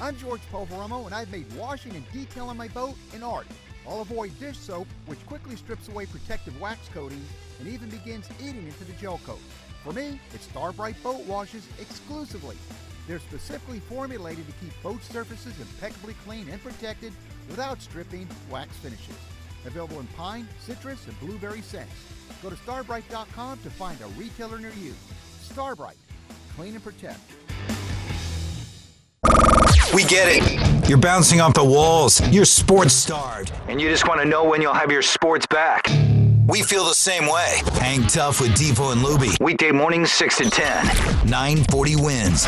I'm George Poveromo, and I've made washing and detailing my boat an art. I'll avoid dish soap, which quickly strips away protective wax coatings and even begins eating into the gel coat. For me, it's Starbright Boat Washes exclusively. They're specifically formulated to keep boat surfaces impeccably clean and protected without stripping wax finishes. Available in pine, citrus, and blueberry scents. Go to starbright.com to find a retailer near you. Starbright. Clean and protect. We get it. You're bouncing off the walls. You're sports starved. And you just want to know when you'll have your sports back. We feel the same way. Hang tough with Devo and Luby. Weekday mornings, 6 to 10. 940 wins.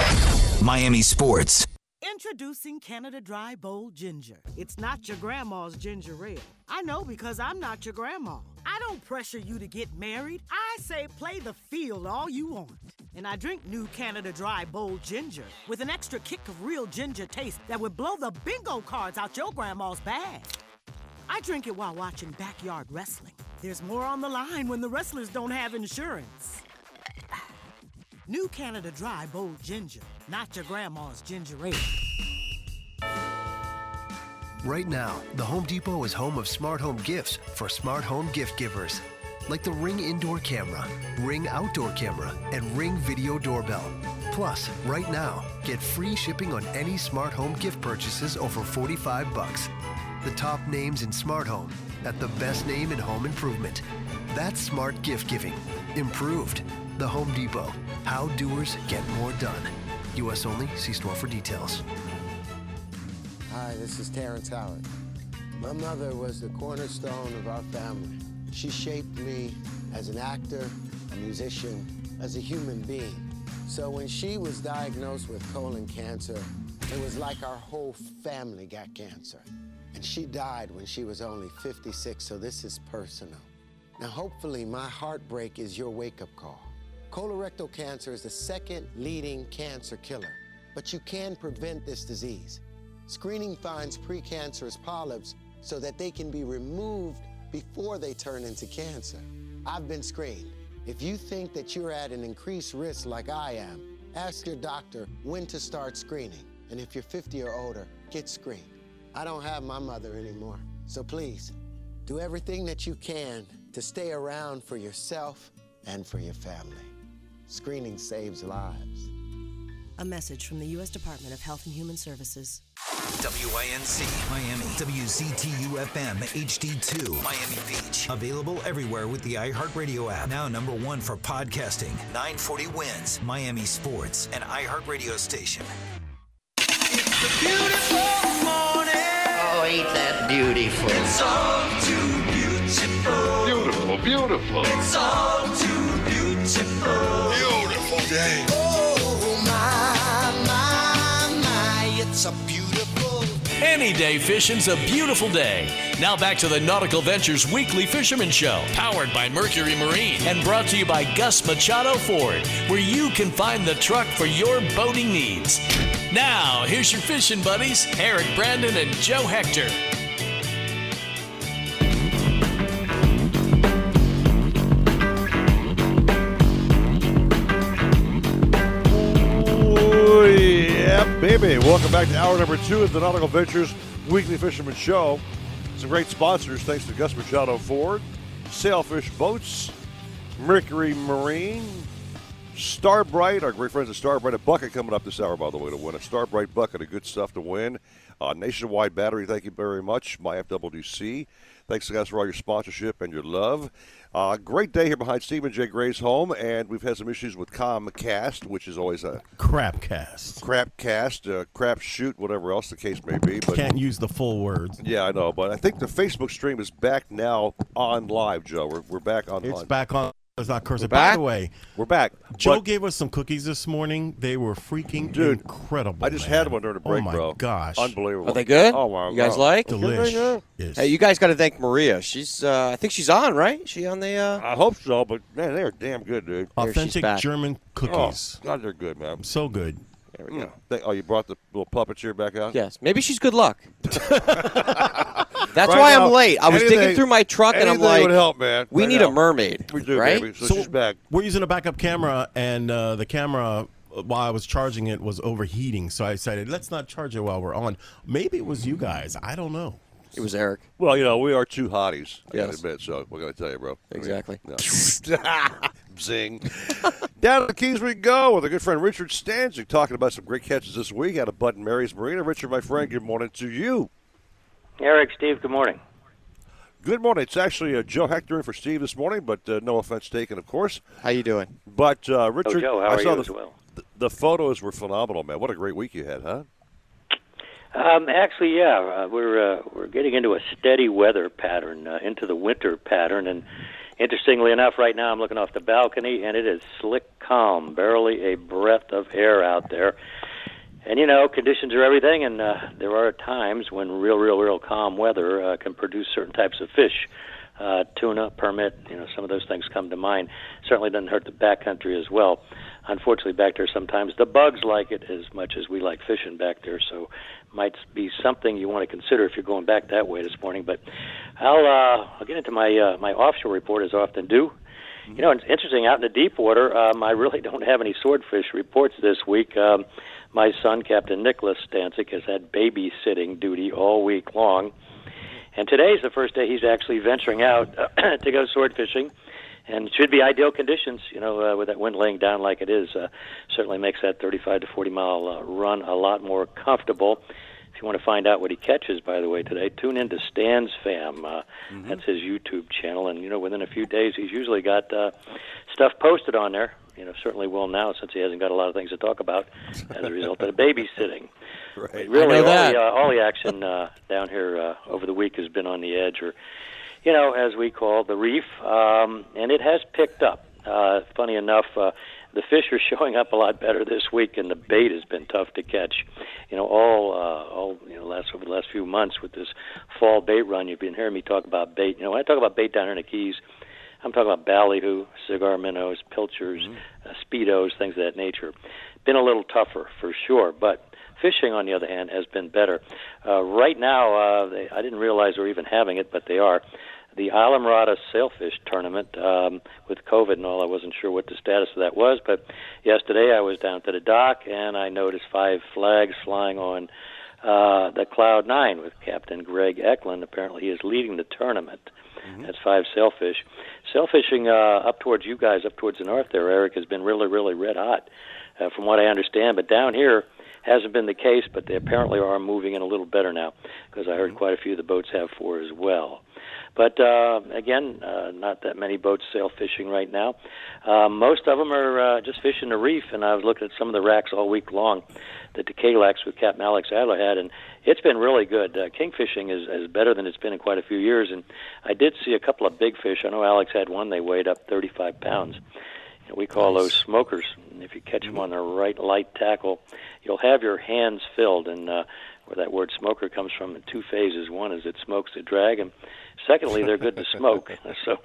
Miami Sports. Introducing Canada Dry Bold Ginger. It's not your grandma's ginger ale. I know because I'm not your grandma. I don't pressure you to get married. I say play the field all you want. And I drink new Canada Dry Bold Ginger with an extra kick of real ginger taste that would blow the bingo cards out your grandma's bag. I drink it while watching backyard wrestling. There's more on the line when the wrestlers don't have insurance. New Canada Dry Bold Ginger, not your grandma's ginger ale. Right now, the Home Depot is home of smart home gifts for smart home gift givers. Like the Ring Indoor Camera, Ring Outdoor Camera, and Ring Video Doorbell. Plus, right now, get free shipping on any smart home gift purchases over $45. The top names in smart home at the best name in home improvement. That's smart gift giving. Improved. The Home Depot. How doers get more done. U.S. only. See store for details. Hi, this is Terrence Howard. My mother was the cornerstone of our family. She shaped me as an actor, a musician, as a human being. So when she was diagnosed with colon cancer, it was like our whole family got cancer. And she died when she was only 56, so this is personal. Now, hopefully, my heartbreak is your wake-up call. Colorectal cancer is the second leading cancer killer, but you can prevent this disease. Screening finds precancerous polyps so that they can be removed before they turn into cancer. I've been screened. If you think that you're at an increased risk like I am, ask your doctor when to start screening. And if you're 50 or older, get screened. I don't have my mother anymore, so please, do everything that you can to stay around for yourself and for your family. Screening saves lives. A message from the U.S. Department of Health and Human Services. WINC, Miami, WZTU-FM, HD2, Miami Beach. Available everywhere with the iHeartRadio app. Now #1 for podcasting. 940 wins, Miami Sports, an iHeartRadio station. It's a beautiful morning. Ain't that beautiful? It's all too beautiful. Beautiful, beautiful. It's all too beautiful. Beautiful day. Oh, my, my, my. It's a beautiful day. Any day fishing's a beautiful day. Now back to the Nautical Ventures Weekly Fisherman Show, powered by Mercury Marine and brought to you by Gus Machado Ford, where you can find the truck for your boating needs. Now, here's your fishing buddies, Eric Brandon and Joe Hector. Oh, yeah, baby. Welcome back to hour #2 of the Nautical Ventures Weekly Fisherman Show. Some great sponsors, thanks to Gus Machado Ford, Sailfish Boats, Mercury Marine, Starbright, our great friends at Starbright. A bucket coming up this hour, by the way, to win. A Starbright bucket of good stuff to win. Nationwide Battery, thank you very much. My FWC. Thanks, guys, for all your sponsorship and your love. Great day here behind Stephen J. Gray's home, and we've had some issues with Comcast, which is always a... Crapcast, crapshoot, whatever else the case may be. But can't use the full words. Yeah, I know, but I think the Facebook stream is back now on live, Joe. We're back on live. It's back on. It's not cursing. By the way, we're back. Joe gave us some cookies this morning. They were freaking incredible. I just had one during the break, bro. Oh, my gosh. Unbelievable. Are they good? Oh, wow. You guys like? Delish. Hey, you guys got to thank Maria. She's, I think she's on, right? She on the... I hope so, but, man, they are damn good, dude. Authentic German cookies. Oh, God, they're good, man. So good. There we go. Oh, you brought the little puppeteer back out? Yes. Maybe she's good luck. That's right why now, I'm late. I was digging through my truck, and I'm like, would help, man. We need a mermaid. We do, right? Baby. So she's back. We're using a backup camera, and the camera, while I was charging it, was overheating. So I decided, let's not charge it while we're on. Maybe it was you guys. I don't know. It was Eric. Well, you know, we are two hotties, I gotta admit, so we're going to tell you, bro. Exactly. I mean, no. Zing. Down to the Keys we go with our good friend Richard Stanzik talking about some great catches this week out of Bud and Mary's Marina. Richard, my friend, good morning to you. Eric, Steve, good morning. Good morning. It's actually Joe Hector in for Steve this morning, but no offense taken, of course. How you doing? But, Richard, Joe, how are you as well? The photos were phenomenal, man. What a great week you had, huh? Actually, yeah, we're getting into a steady weather pattern, into the winter pattern, and interestingly enough, right now I'm looking off the balcony, and it is slick calm, barely a breath of air out there. And, you know, conditions are everything, and there are times when real calm weather can produce certain types of fish. Tuna, permit, you know, some of those things come to mind. Certainly doesn't hurt the backcountry as well. Unfortunately, back there sometimes the bugs like it as much as we like fishing back there, so might be something you want to consider if you're going back that way this morning. But I'll get into my offshore report, as I often do. You know, it's interesting, out in the deep water, I really don't have any swordfish reports this week. My son, Captain Nicholas Stancic, has had babysitting duty all week long. And today's the first day he's actually venturing out to go sword fishing, and it should be ideal conditions, you know, with that wind laying down like it is. Certainly makes that 35 to 40-mile run a lot more comfortable. If you want to find out what he catches, by the way, today, tune in to Stan's Fam. That's his YouTube channel, and, you know, within a few days he's usually got stuff posted on there. You know, certainly will now since he hasn't got a lot of things to talk about as a result of the babysitting. Right. Really, all the action down here over the week has been on the edge, or, you know, as we call the reef, and it has picked up. Funny enough, the fish are showing up a lot better this week, and the bait has been tough to catch. You know, over the last few months with this fall bait run, you've been hearing me talk about bait. You know, when I talk about bait down here in the Keys, I'm talking about ballyhoo, cigar minnows, pilchers, speedos, things of that nature. Been a little tougher for sure, but fishing, on the other hand, has been better. Right now, I didn't realize they were even having it, but they are. The Alvarado Sailfish Tournament, with COVID and all, I wasn't sure what the status of that was, but yesterday I was down to the dock, and I noticed 5 flags flying on the Cloud 9 with Captain Greg Eklund. Apparently he is leading the tournament. That's 5 sailfish. Sailfishing up towards you guys, up towards the north there, Eric, has been really red hot, from what I understand. But down here, hasn't been the case, but they apparently are moving in a little better now, because I heard quite a few of the boats have 4 as well. But, again, not that many boats sailfishing right now. Most of them are just fishing the reef, and I was looking at some of the racks all week long that the K-Lax with Captain Alex Adler had, and it's been really good. Kingfishing is better than it's been in quite a few years, and I did see a couple of big fish. I know Alex had one. They weighed up 35 pounds. We call those smokers. And if you catch them on the right light tackle, you'll have your hands filled. And where that word smoker comes from in 2 phases. One is it smokes the drag, and secondly, they're good to smoke. So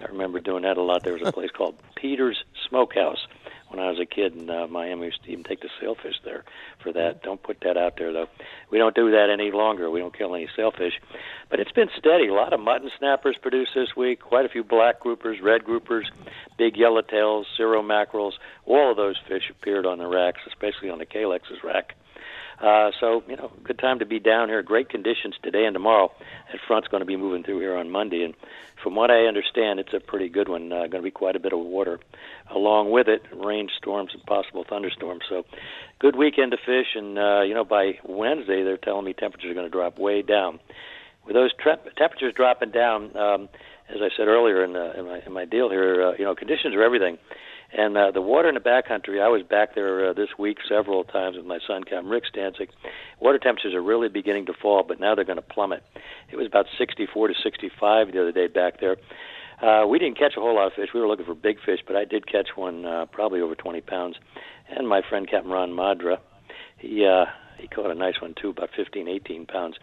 I remember doing that a lot. There was a place called Peter's Smokehouse when I was a kid in Miami. We used to even take the sailfish there for that. Don't put that out there, though. We don't do that any longer. We don't kill any sailfish. But it's been steady. A lot of mutton snappers produced this week, quite a few black groupers, red groupers, big yellowtails, cirro mackerels. All of those fish appeared on the racks, especially on the Kalex's rack. So, you know, good time to be down here. Great conditions today and tomorrow. That front's going to be moving through here on Monday, and from what I understand, it's a pretty good one. Going to be quite a bit of water along with it, rain, storms, and possible thunderstorms. So good weekend to fish, and, you know, by Wednesday, they're telling me temperatures are going to drop way down. With those temperatures dropping down, as I said earlier in my deal here, you know, conditions are everything. And the water in the backcountry, I was back there this week several times with my son, Captain Rick Stancic. Water temperatures are really beginning to fall, but now they're going to plummet. It was about 64 to 65 the other day back there. We didn't catch a whole lot of fish. We were looking for big fish, but I did catch one, probably over 20 pounds. And my friend, Captain Ron Madra, he caught a nice one, too, about 15, 18 pounds.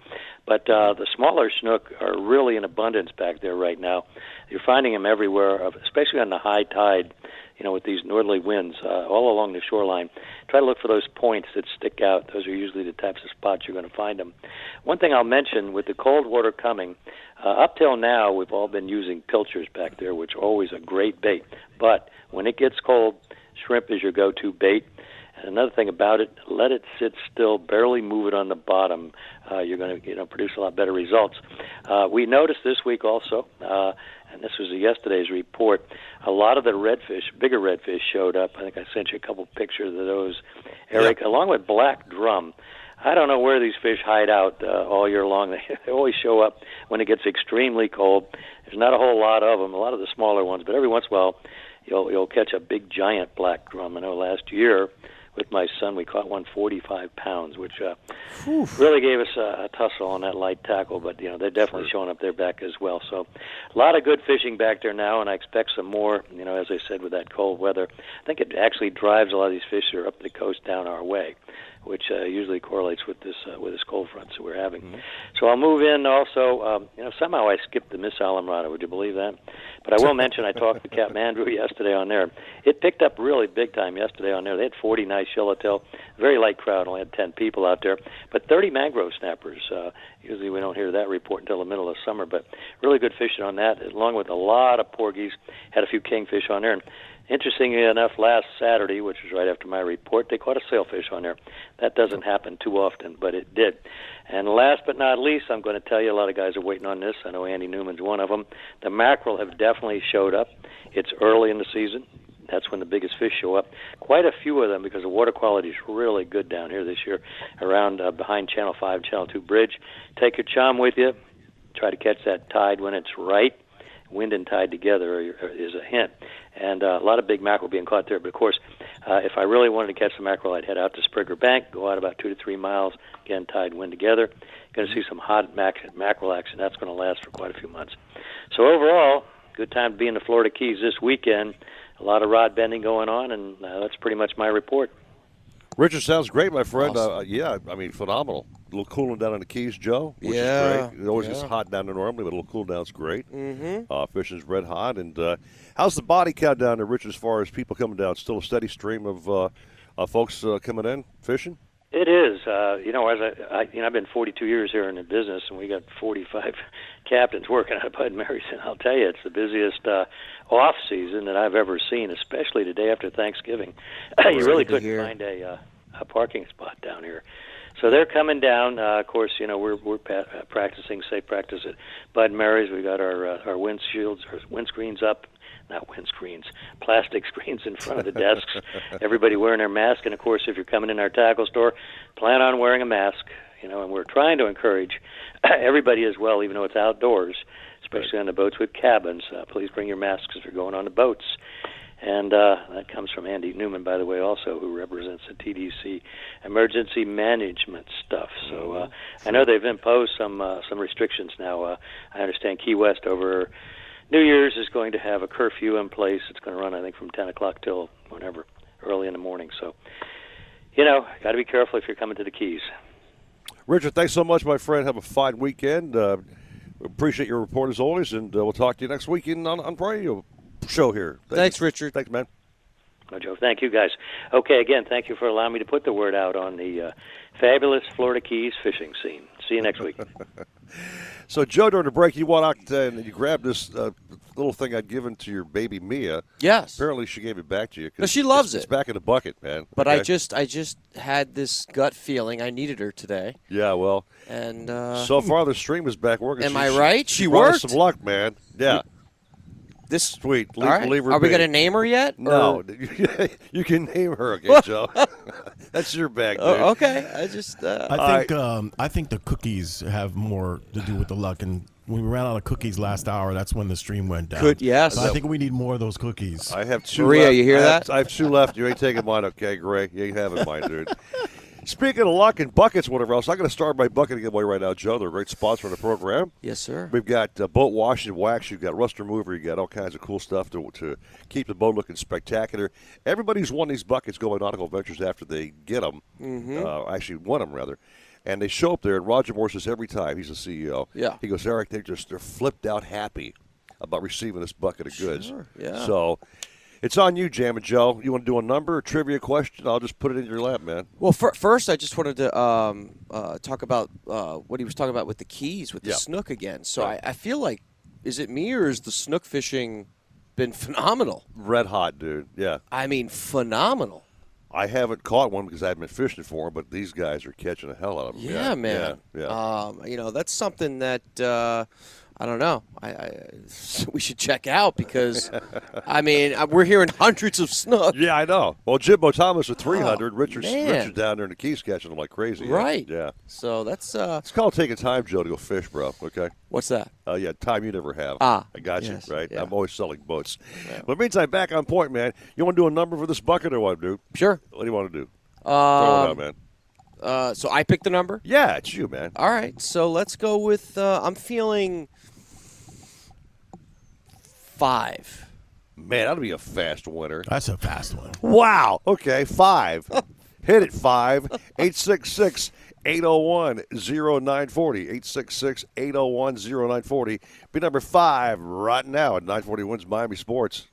But the smaller snook are really in abundance back there right now. You're finding them everywhere, especially on the high tide, you know, with these northerly winds all along the shoreline. Try to look for those points that stick out. Those are usually the types of spots you're going to find them. One thing I'll mention, with the cold water coming, up till now we've all been using pilchers back there, which are always a great bait. But when it gets cold, shrimp is your go-to bait. Another thing about it, let it sit still, barely move it on the bottom. You're going to, you know, produce a lot better results. We noticed this week also, and this was yesterday's report, a lot of the redfish, bigger redfish showed up. I think I sent you a couple pictures of those, Eric, along with black drum. I don't know where these fish hide out all year long. They always show up when it gets extremely cold. There's not a whole lot of them, a lot of the smaller ones, but every once in a while you'll catch a big giant black drum. I know last year with my son. We caught one 45 pounds, which really gave us a tussle on that light tackle. But, you know, they're definitely showing up their back as well. So a lot of good fishing back there now, and I expect some more, you know, as I said, with that cold weather. I think it actually drives a lot of these fish that are up the coast down our way, which usually correlates with this cold front that we're having. Mm-hmm. So I'll move in also. You know, somehow I skipped the Miss Alamrada. Would you believe that? But I will mention I talked to Captain Andrew yesterday on there. It picked up really big time yesterday on there. They had 40 nice yellowtail, very light crowd, only had 10 people out there, but 30 mangrove snappers. Usually we don't hear that report until the middle of summer, but really good fishing on that, along with a lot of porgies. Had a few kingfish on there. And interestingly enough, last Saturday, which was right after my report, they caught a sailfish on there. That doesn't happen too often, but it did. And last but not least, I'm going to tell you, a lot of guys are waiting on this. I know Andy Newman's one of them. The mackerel have definitely showed up. It's early in the season. That's when the biggest fish show up. Quite a few of them because the water quality is really good down here this year around behind Channel 5, Channel 2 Bridge. Take your chum with you. Try to catch that tide when it's right. Wind and tide together is a hint. And a lot of big mackerel being caught there. But, of course, if I really wanted to catch the mackerel, I'd head out to Sprigger Bank, go out about 2 to 3 miles, again, tide, wind together. Going to see some hot mackerel action. That's going to last for quite a few months. So, overall, good time to be in the Florida Keys this weekend. A lot of rod bending going on, and that's pretty much my report. Richard, sounds great, my friend. Awesome. Yeah, I mean, phenomenal. A little cooling down in the Keys, Joe, which is great. It always gets hot down there normally, but a little cool down's great. Mm-hmm. Fishing's red hot. And how's the body count down there, Richard, as far as people coming down? Still a steady stream of folks coming in fishing? It is. You know, as I you know, I've been 42 years here in the business, and we got 45 captains working out of Bud and Mary's, and I'll tell you, it's the busiest off season that I've ever seen, especially the day after Thanksgiving. You really couldn't find a parking spot down here. So they're coming down. Of course, you know, we're practicing safe practice at Bud and Mary's. We got our windshields, our windscreens up. Not windscreens, plastic screens in front of the desks. Everybody wearing their mask. And, of course, if you're coming in our tackle store, plan on wearing a mask. You know, and we're trying to encourage everybody as well, even though it's outdoors, especially on the boats with cabins. Please bring your masks if you're going on the boats. And that comes from Andy Newman, by the way, also, who represents the TDC emergency management stuff. So I know they've imposed some restrictions now. I understand Key West over New Year's is going to have a curfew in place. It's going to run, I think, from 10 o'clock till whenever, early in the morning. So, you know, got to be careful if you're coming to the Keys. Richard, thanks so much, my friend. Have a fine weekend. Appreciate your report as always, and we'll talk to you next weekend on radio show here. Thanks, Richard. Thanks, man. No, Joe. Thank you, guys. Okay, again, thank you for allowing me to put the word out on the fabulous Florida Keys fishing scene. See you next week. So, Joe, during the break, you went out and you grabbed this little thing I'd given to your baby Mia. Yes. Apparently, she gave it back to you. No, she loves it. It's back in the bucket, man. But okay. I just had this gut feeling I needed her today. Yeah, well. And so far, the stream is back working. Am I right? She worked. Some luck, man. Yeah. This sweet. Right. Are we going to name her yet? No. You can name her again, Joe. That's your bag, dude. Oh, okay. I think the cookies have more to do with the luck. And when we ran out of cookies last hour, that's when the stream went down. Yes. So I think we need more of those cookies. I have two left. You hear that? I have two left. You ain't taking mine, okay, Gray? You ain't having mine, dude. Speaking of luck and buckets, whatever else, I'm going to start my bucket giveaway right now, Joe. They're a great sponsor of the program. Yes, sir. We've got boat wash and wax. You've got rust remover. You've got all kinds of cool stuff to keep the boat looking spectacular. Everybody's won these buckets going Nautical Ventures after they get them. Mm-hmm. Actually, won them, rather. And they show up there, and Roger Moore says every time, he's the CEO. Yeah. He goes, Eric, they're flipped out happy about receiving this bucket of goods. Sure, yeah. So it's on you, Jam and Joe. You want to do a number, a trivia question? I'll just put it in your lap, man. Well, first, I just wanted to talk about what he was talking about with the Keys, with the snook again. So I feel like, is it me or is the snook fishing been phenomenal? Red hot, dude. Yeah. I mean, phenomenal. I haven't caught one because I haven't been fishing for them, but these guys are catching the hell out of them. Yeah, man. Yeah, yeah. You know, that's something that I don't know. We should check out because, I mean, we're hearing hundreds of snook. Yeah, I know. Well, Jimbo Thomas with 300. Richard down there in the Keys catching them like crazy. Right. Yeah. So that's it's called taking time, Joe, to go fish, bro. Okay. What's that? Yeah, time you never have. I got you, right? Yeah. I'm always selling boats. Yeah. But meantime, back on point, man. You want to do a number for this bucket or what, dude? Sure. What do you want to do? Throw it out, man. So I picked the number? Yeah, it's you, man. All right, so let's go with I'm feeling 5. Man, that'll be a fast winner. That's a fast one. Wow. Okay, 5. Hit it, 5. 866-801-0940. 866-801-0940. Be number 5 right now at 940 Wins Miami Sports.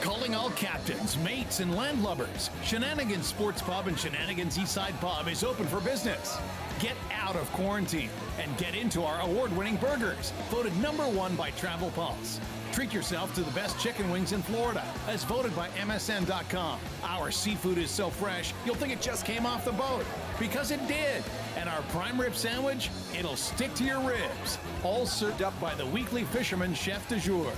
Calling all captains, mates, and landlubbers. Shenanigans Sports Pub and Shenanigans Eastside Pub is open for business. Get out of quarantine and get into our award-winning burgers, voted #1 by Travel Pulse. Treat yourself to the best chicken wings in Florida, as voted by MSN.com. Our seafood is so fresh, you'll think it just came off the boat, because it did. And our prime rib sandwich, it'll stick to your ribs. All served up by the weekly fisherman chef du jour.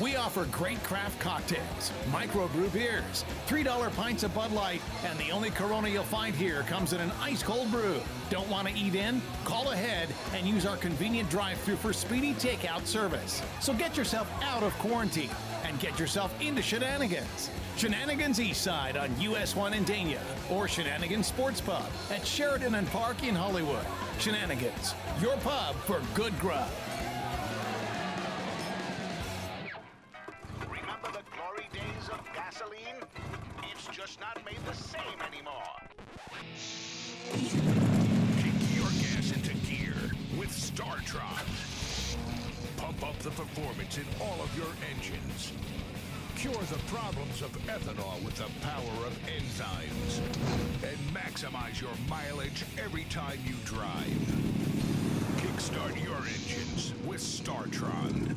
We offer great craft cocktails, microbrew beers, $3 pints of Bud Light, and the only Corona you'll find here comes in an ice-cold brew. Don't want to eat in? Call ahead and use our convenient drive-thru for speedy takeout service. So get yourself out of quarantine and get yourself into Shenanigans. Shenanigans Eastside on US 1 in Dania, or Shenanigans Sports Pub at Sheridan and Park in Hollywood. Shenanigans, your pub for good grub. Not made the same anymore. Kick your gas into gear with StarTron. Pump up the performance in all of your engines. Cure the problems of ethanol with the power of enzymes. And maximize your mileage every time you drive. Kickstart your engines with StarTron.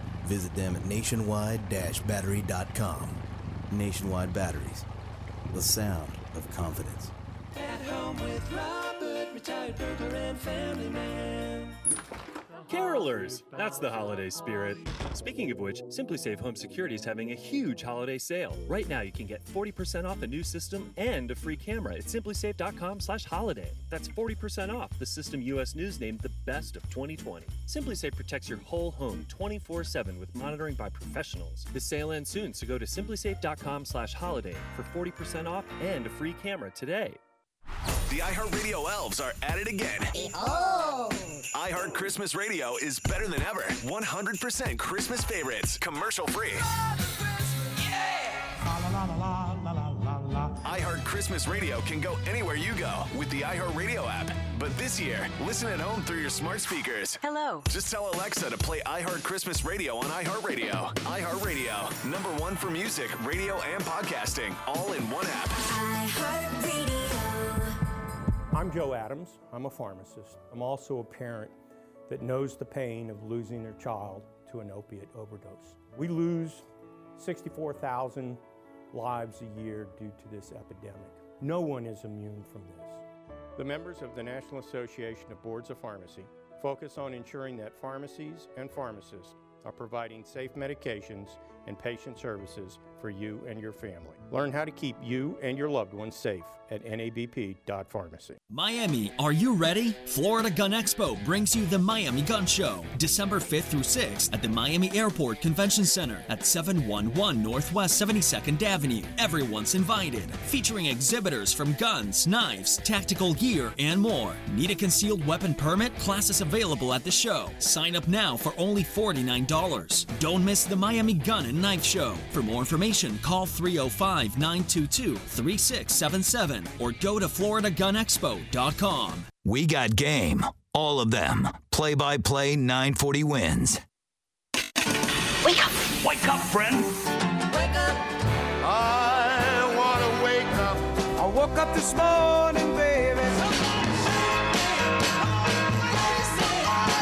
Visit them at nationwide-battery.com. Nationwide Batteries, the sound of confidence. At home with Robert, retired burger and family man. Carolers, that's the holiday spirit. Speaking of which, Simply Safe Home Security is having a huge holiday sale. Right now, you can get 40% off a new system and a free camera at simplysafe.com/holiday. That's 40% off the system U.S. News named the best of 2020. Simply Safe protects your whole home 24/7 with monitoring by professionals. The sale ends soon, so go to simplysafe.com/holiday for 40% off and a free camera today. The iHeartRadio elves are at it again. Oh! iHeart Christmas Radio is better than ever. 100% Christmas favorites, commercial free. iHeart Christmas Radio can go anywhere you go with the iHeartRadio app. But this year, listen at home through your smart speakers. Hello. Just tell Alexa to play iHeart Christmas Radio on iHeartRadio. iHeartRadio, #1 for music, radio, and podcasting, all in one app. iHeartRadio. I'm Joe Adams. I'm a pharmacist. I'm also a parent that knows the pain of losing their child to an opiate overdose. We lose 64,000 lives a year due to this epidemic. No one is immune from this. The members of the National Association of Boards of Pharmacy focus on ensuring that pharmacies and pharmacists are providing safe medications and patient services for you and your family. Learn how to keep you and your loved ones safe at nabp.pharmacy. Miami, are you ready? Florida Gun Expo brings you the Miami Gun Show, December 5th through 6th at the Miami Airport Convention Center at 711 Northwest 72nd Avenue. Everyone's invited, featuring exhibitors from guns, knives, tactical gear, and more. Need a concealed weapon permit? Classes available at the show. Sign up now for only $49. Don't miss the Miami Gun and Knife Show. For more information, information, call 305-922-3677 or go to floridagunexpo.com. We got game. All of them. Play-by-play 940 wins. Wake up. Wake up, friend. Wake up. I want to wake up. I woke up this morning, baby.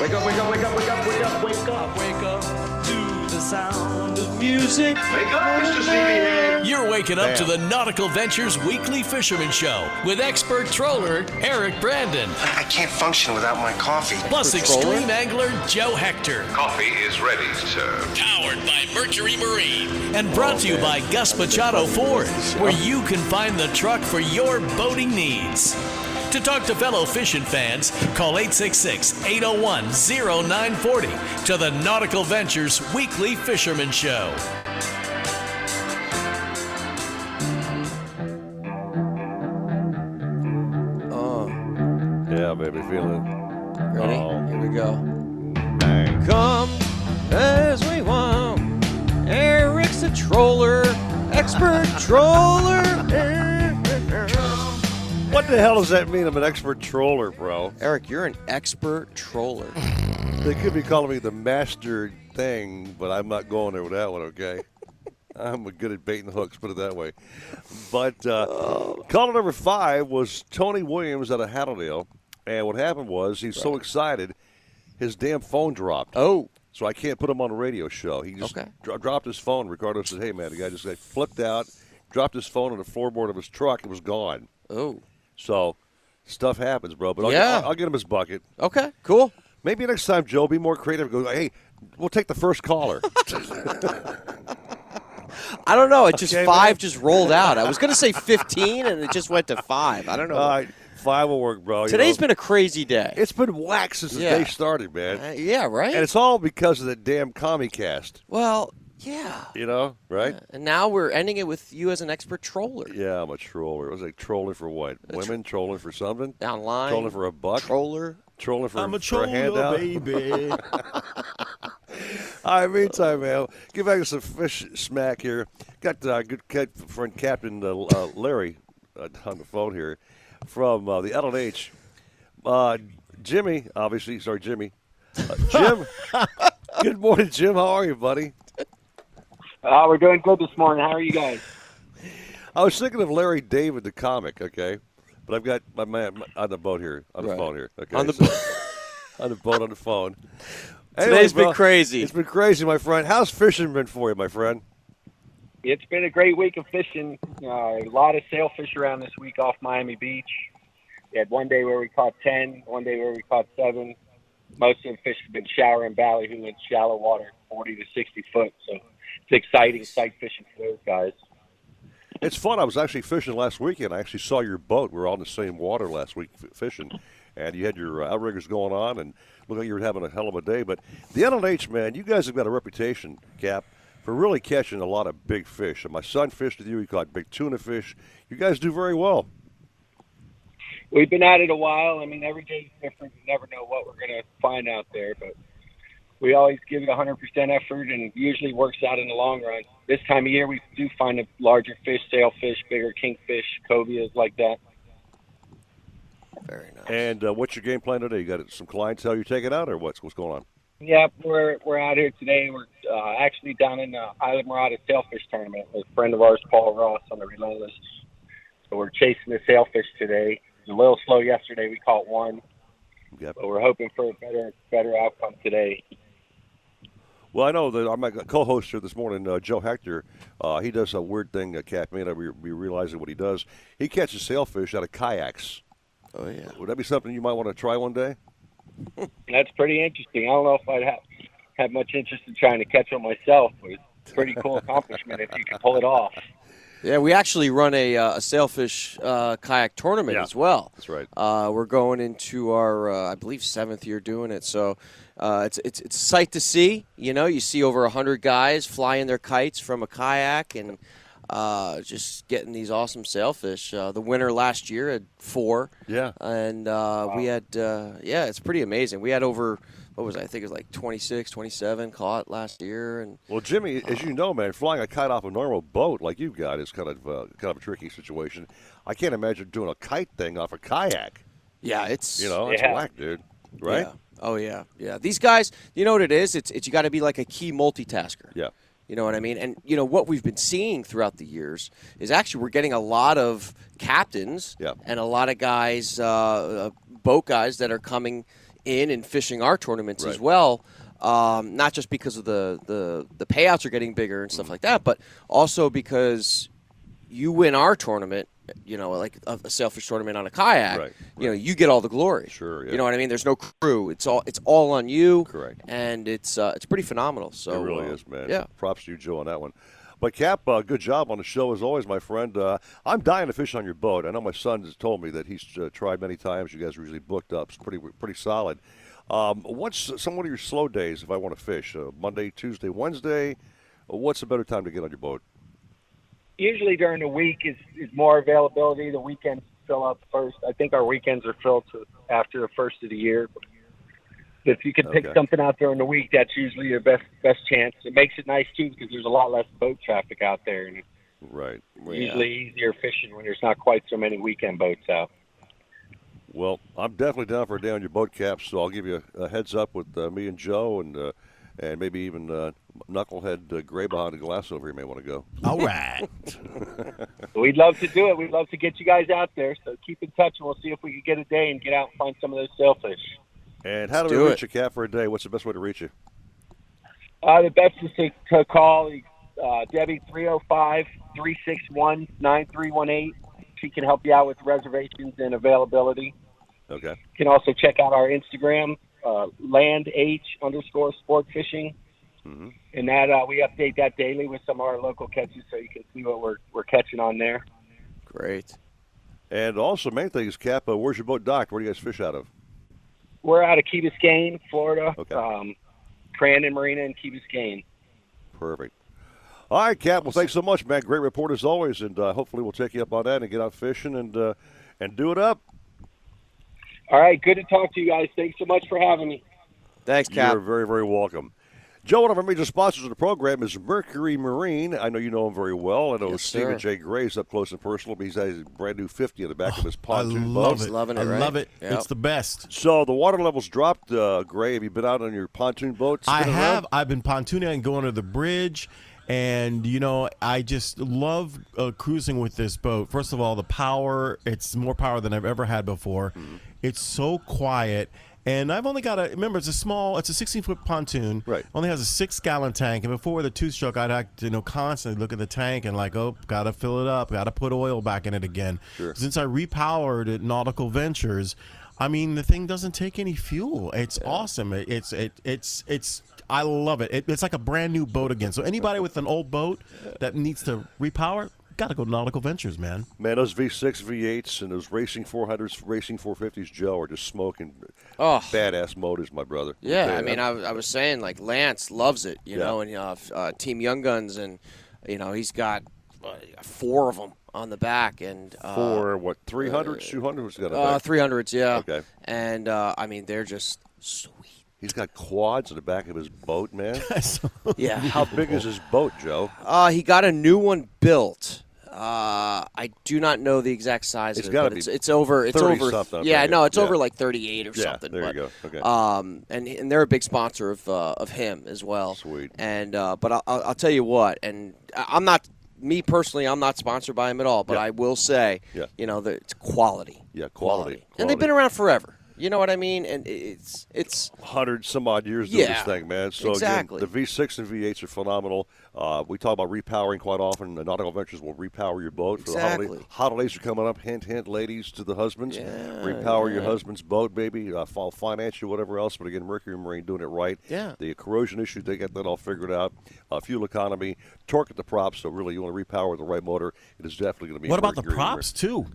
Wake up, wake up, wake up, wake up, wake up, wake up, wake up to the sound of music. Wake up, Mr. Stevie. You're waking up to the Nautical Ventures Weekly Fisherman Show with expert troller Eric Brandon. I can't function without my coffee. Plus extreme angler Joe Hector. Coffee is ready, sir. Powered by Mercury Marine. And brought to you by Gus Machado Ford, where you can find the truck for your boating needs. To talk to fellow fishing fans, call 866-801-0940 to the Nautical Ventures Weekly Fisherman Show. Yeah, baby, feel it. Ready? Here we go. Dang. Come as we want. Eric's a troller, expert troller. What the hell does that mean? I'm an expert troller, bro. Eric, you're an expert troller. They could be calling me the master thing, but I'm not going there with that one, okay? I'm good at baiting hooks, put it that way. But caller number 5 was Tony Williams out of Hattledale, and what happened was he's so excited, his damn phone dropped. Oh. So I can't put him on a radio show. He just dropped his phone. Ricardo said, hey, man, the guy just like, flipped out, dropped his phone on the floorboard of his truck. It was gone. Oh. So, stuff happens, bro. But I'll get him his bucket. Okay, cool. Maybe next time, Joe, be more creative. Go, hey, we'll take the first caller. I don't know. It just just rolled out. I was going to say 15, and it just went to 5. I don't know. All right, 5 will work, bro. Today's been a crazy day. It's been whack since the day started, man. Yeah, right? And it's all because of that damn Comcast. Well, yeah. You know, right? Yeah. And now we're ending it with you as an expert troller. Yeah, I'm a troller. It was like trolling for what? Women? Trolling for something? Online? Trolling for a buck? Troller? Trolling for, for a handout? I'm a troller, baby. All right, meantime, man, get back to some fish smack here. Got a good friend, Captain Larry, on the phone here from the LNH. Jimmy, obviously. Sorry, Jimmy. Jim, good morning, Jim. How are you, buddy? We're doing good this morning. How are you guys? I was thinking of Larry David, the comic, okay? But I've got my man on the boat here, on the phone here. Okay, on the on the boat, on the phone. Anyway, today's been crazy. It's been crazy, my friend. How's fishing been for you, my friend? It's been a great week of fishing. A lot of sailfish around this week off Miami Beach. We had one day where we caught 10, one day where we caught 7. Most of the fish have been showering ballyhoo in shallow water, 40 to 60 foot, so... It's exciting sight fishing for those guys. It's fun. I was actually fishing last weekend. I actually saw your boat. We were all in the same water last week fishing, and you had your outriggers going on, and looked like you were having a hell of a day. But the NLH, man, you guys have got a reputation, Cap, for really catching a lot of big fish. And my son fished with you. He caught big tuna fish. You guys do very well. We've been at it a while. I mean, every day's different. You never know what we're going to find out there, but we always give it 100% effort, and it usually works out in the long run. This time of year, we do find a larger fish, sailfish, bigger kingfish, covias like that. Very nice. And what's your game plan today? You got some clientele you're taking out, or what's going on? Yeah, we're out here today. We're actually down in the Isla Mirada Sailfish Tournament with a friend of ours, Paul Ross, on the Relentless. So we're chasing the sailfish today. It was a little slow yesterday. We caught one. Yep. But we're hoping for a better outcome today. Well, I know that my co-host here this morning, Joe Hector, he does a weird thing, Cap, man, we realize what he does. He catches sailfish out of kayaks. Oh, yeah. Would that be something you might want to try one day? That's pretty interesting. I don't know if I'd have much interest in trying to catch one myself, but it's a pretty cool accomplishment if you can pull it off. Yeah, we actually run a sailfish kayak tournament as well. That's right. We're going into our, I believe, 7th year doing it. So it's a sight to see. You know, you see over 100 guys flying their kites from a kayak and just getting these awesome sailfish. The winner last year had 4. Yeah. And we had, it's pretty amazing. We had over what was I? I think it was like 26, 27, caught last year. And well, Jimmy, as you know, man, flying a kite off a normal boat like you've got is kind of a tricky situation. I can't imagine doing a kite thing off a kayak. Yeah, it's it's whack, dude. Right? Yeah. Oh yeah, yeah. These guys, you know what it is? It's you got to be like a key multitasker. Yeah. You know what I mean? And, you know, what we've been seeing throughout the years is actually we're getting a lot of captains and a lot of guys, boat guys that are coming in and fishing our tournaments as well, not just because of the payouts are getting bigger and stuff like that, but also because you win our tournament, you know, like a sailfish tournament on a kayak, you know, you get all the glory. Sure, yeah. You know what I mean? There's no crew. It's all on you. Correct. And it's pretty phenomenal. So it really is, man. Yeah. Props to you, Joe, on that one. But, Cap, good job on the show as always, my friend. I'm dying to fish on your boat. I know my son has told me that he's tried many times. You guys are usually booked up. It's pretty solid. What's some of your slow days if I want to fish? Monday, Tuesday, Wednesday? What's a better time to get on your boat? Usually during the week is more availability. The weekends fill up first. I think our weekends are filled after the first of the year. But if you can pick something out during the week, that's usually your best chance. It makes it nice, too, because there's a lot less boat traffic out there. And usually easier fishing when there's not quite so many weekend boats out. Well, I'm definitely down for a day on your boat, Cap, so I'll give you a heads up with me and Joe and maybe even Knucklehead Gray behind the glass over here may want to go. All right. We'd love to do it. We'd love to get you guys out there. So keep in touch, and we'll see if we can get a day and get out and find some of those sailfish. And how do we reach you, Cap, for a day? What's the best way to reach you? The best is to call Debbie 305-361-9318. She can help you out with reservations and availability. Okay. You can also check out our Instagram, landh_sportfishing. Mm-hmm. And that we update that daily with some of our local catches, so you can see what we're catching on there. Great. And also, main thing is, Cap, where's your boat docked? Where do you guys fish out of? We're out of Key Biscayne, Florida. Okay. Brandon Marina and Key Biscayne. Perfect. All right, Cap. Well, thanks so much, man. Great report as always, and hopefully we'll take you up on that and get out fishing and do it up. All right. Good to talk to you guys. Thanks so much for having me. Thanks, Cap. You're very, very welcome. Joe, one of our major sponsors of the program is Mercury Marine. I know you know him very well. I know Stephen J. Gray is up close and personal, but he's got his brand-new 50 in the back of his pontoon. I love it. Loving it, I love it. Yep. It's the best. So the water level's dropped, Gray. Have you been out on your pontoon boats? I have. I've been pontooning and going to the bridge. And, you know, I just love cruising with this boat. First of all, the power, it's more power than I've ever had before. Mm-hmm. It's so quiet. And I've only got remember, it's a 16-foot pontoon. Right. Only has a 6-gallon tank. And before with a two-stroke, I'd have to, constantly look at the tank and like, oh, got to fill it up. Got to put oil back in it again. Sure. Since I repowered at Nautical Ventures, I mean, the thing doesn't take any fuel. It's awesome. It's I love it. It's like a brand new boat again. So anybody with an old boat that needs to repower, gotta go to Nautical Ventures, man. Man, those V6, V8s, and those racing 400s, racing 450s, Joe, are just smoking badass motors, my brother. Yeah, I mean, I was saying like Lance loves it, you know, and Team Young Guns, and he's got 4 of them on the back, and for what 300s, 200s, got 300s, yeah. Okay, and I mean they're just sweet. He's got quads in the back of his boat, man. Yeah. How big is his boat, Joe? He got a new one built. I do not know the exact size of it. But it's over. It's over. Something, yeah, no, it's over like 38 or something. There you go. Okay. And they're a big sponsor of him as well. Sweet. And but I'll tell you what, and I'm not. Me personally, I'm not sponsored by him at all, but I will say, that it's quality. Yeah, quality. And they've been around forever. You know what I mean? And it's 100 some odd years doing this thing, man. So exactly. Again, the V6 and V8s are phenomenal. We talk about repowering quite often. The Nautical Ventures will repower your boat. Exactly. For the holidays are coming up. Hint, hint, ladies, to the husbands. Yeah, repower your husband's boat, baby. Finance you, whatever else. But again, Mercury Marine doing it right. Yeah. The corrosion issue, they got that all figured out. Fuel economy, torque at the props. So really, you want to repower with the right motor. It is definitely going to be. What about the props too?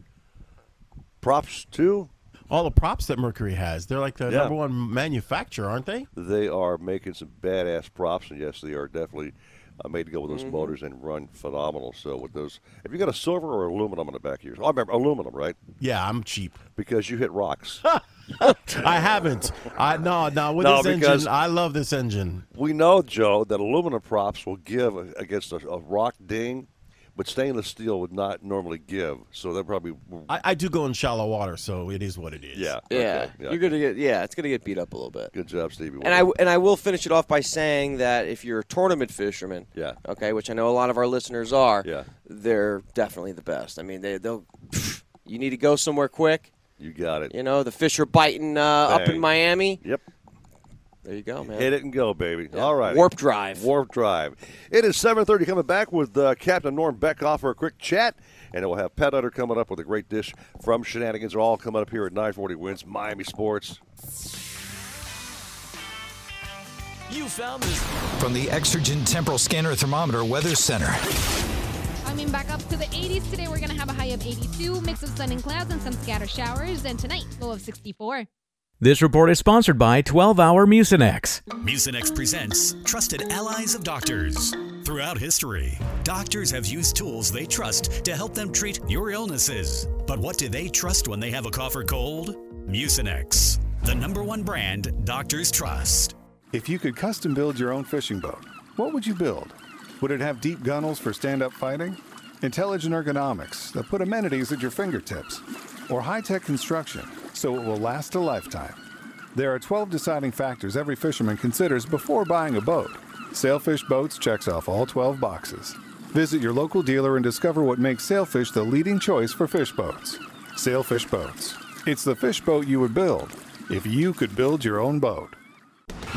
Props too. All the props that Mercury has, they're like the number one manufacturer, aren't they? They are making some badass props, and yes, they are definitely made to go with those motors and run phenomenal. So with those, have you got a silver or aluminum in the back of yours? I remember aluminum, right? Yeah, I'm cheap. Because you hit rocks. I haven't. With this engine, I love this engine. We know, Joe, that aluminum props will give against a rock ding, but stainless steel would not normally give. So that probably. I do go in shallow water, so it is what it is. Yeah, yeah. Okay. It's gonna get beat up a little bit. Good job, Stevie. And I will finish it off by saying that if you're a tournament fisherman, which I know a lot of our listeners are, they're definitely the best. I mean, they'll. You need to go somewhere quick. You got it. You know, the fish are biting up in Miami. Yep. There you go, man. Hit it and go, baby. Yeah. All right. Warp Drive. It is 7:30. Coming back with Captain Norm Beckoff for a quick chat. And we'll have Pat Utter coming up with a great dish from Shenanigans. They're all coming up here at 940 Wins Miami Sports. You found this. From the Exergen Temporal Scanner Thermometer Weather Center. Coming back up to the 80s today, we're going to have a high of 82, mix of sun and clouds and some scatter showers, and tonight, low of 64. This report is sponsored by 12-Hour Mucinex. Mucinex presents Trusted Allies of Doctors. Throughout history, doctors have used tools they trust to help them treat your illnesses. But what do they trust when they have a cough or cold? Mucinex, the #1 brand doctors trust. If you could custom build your own fishing boat, what would you build? Would it have deep gunnels for stand-up fighting? Intelligent ergonomics that put amenities at your fingertips? Or high-tech construction so it will last a lifetime? There are 12 deciding factors every fisherman considers before buying a boat. Sailfish Boats checks off all 12 boxes. Visit your local dealer and discover what makes Sailfish the leading choice for fish boats. Sailfish Boats. It's the fish boat you would build if you could build your own boat.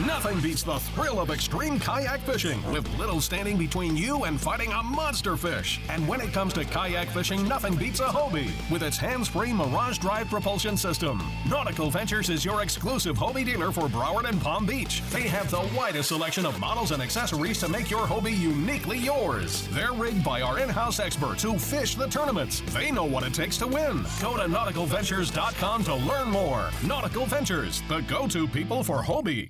Nothing beats the thrill of extreme kayak fishing, with little standing between you and fighting a monster fish. And when it comes to kayak fishing, nothing beats a Hobie with its hands-free Mirage Drive propulsion system. Nautical Ventures is your exclusive Hobie dealer for Broward and Palm Beach. They have the widest selection of models and accessories to make your Hobie uniquely yours. They're rigged by our in-house experts who fish the tournaments. They know what it takes to win. Go to nauticalventures.com to learn more. Nautical Ventures, the go-to people for Hobie.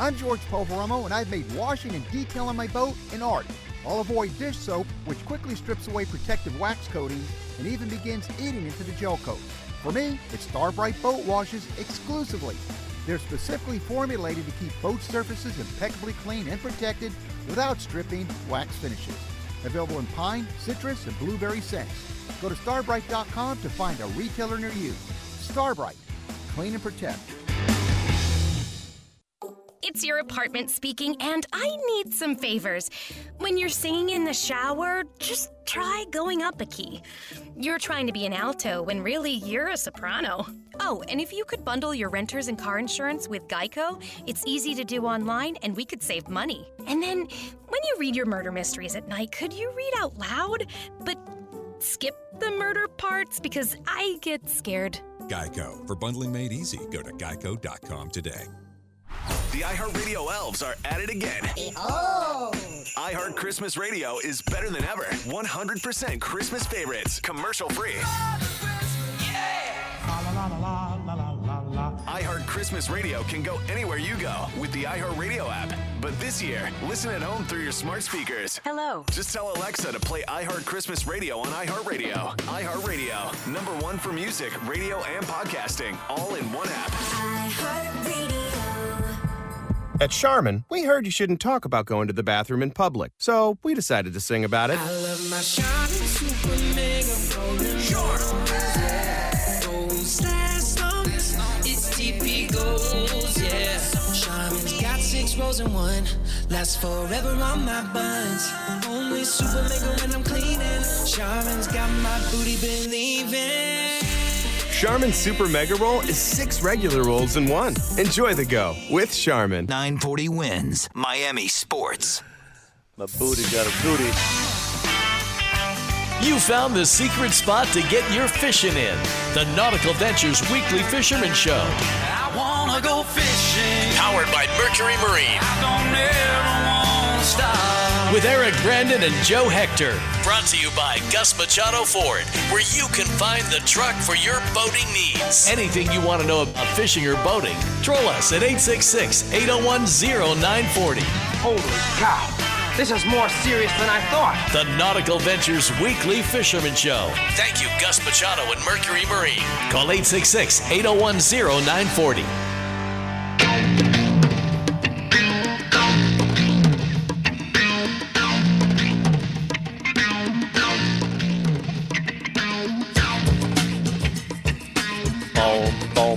I'm George Poveromo, and I've made washing and detailing my boat an art. I'll avoid dish soap, which quickly strips away protective wax coatings and even begins eating into the gel coat. For me, it's Starbright Boat Washes exclusively. They're specifically formulated to keep boat surfaces impeccably clean and protected without stripping wax finishes. Available in pine, citrus, and blueberry scents. Go to starbright.com to find a retailer near you. Starbright, clean and protect. It's your apartment speaking, and I need some favors. When you're singing in the shower, just try going up a key. You're trying to be an alto when really you're a soprano. Oh, and if you could bundle your renters and car insurance with Geico, it's easy to do online, and we could save money. And then, when you read your murder mysteries at night, could you read out loud, but skip the murder parts because I get scared? Geico. For bundling made easy, go to geico.com today. The iHeartRadio elves are at it again. Oh! iHeart Christmas Radio is better than ever. 100% Christmas favorites, commercial free. iHeart Christmas Radio can go anywhere you go with the iHeartRadio app. But this year, listen at home through your smart speakers. Hello. Just tell Alexa to play iHeart Christmas Radio on iHeartRadio. iHeartRadio, #1 for music, radio, and podcasting, all in one app. iHeartRadio. At Charmin, we heard you shouldn't talk about going to the bathroom in public, so we decided to sing about it. I love my Charmin Super Mega Golden Charmin. Yeah. Goes last long, it's TP Goals, yeah. Charmin's got 6 rolls in one, lasts forever on my buns. Only Super Mega when I'm cleaning, Charmin's got my booty believing. Charmin Super Mega Roll is 6 regular rolls in one. Enjoy the go with Charmin. 940 Wins Miami Sports. My booty got a booty. You found the secret spot to get your fishing in. The Nautical Ventures Weekly Fisherman Show. I want to go fishing. Powered by Mercury Marine. I don't ever want to stop. With Eric Brandon and Joe Hector. Brought to you by Gus Machado Ford, where you can find the truck for your boating needs. Anything you want to know about fishing or boating, troll us at 866-801-0940. Holy cow. This is more serious than I thought. The Nautical Ventures Weekly Fisherman Show. Thank you, Gus Machado and Mercury Marine. Call 866-801-0940.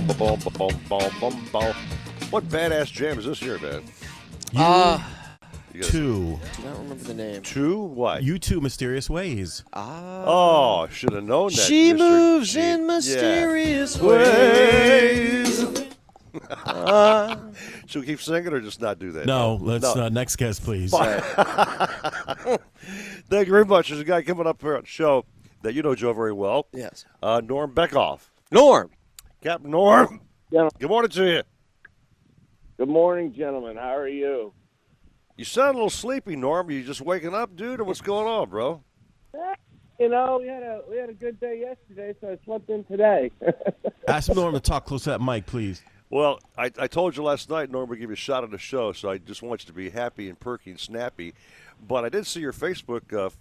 Boom, boom, boom, boom, boom, boom, boom. What badass jam is this here, man? Two. I do not remember the name. Two what? You Two Mysterious Ways. Oh, should have known that. She moves in mysterious ways. Should we keep singing or just not do that? No, let's next guest, please. Thank you very much. There's a guy coming up here on the show that you know, Joe, very well. Yes. Norm Beckoff. Norm. Captain Norm. Yeah. Good morning to you. Good morning, gentlemen. How are you? You sound a little sleepy, Norm. Are you just waking up, dude, or what's going on, bro? You know, we had a good day yesterday, so I slept in today. Ask Norm to talk close to that mic, please. Well, I told you last night, Norm, would give you a shot on the show, so I just want you to be happy and perky and snappy. But I did see your Facebook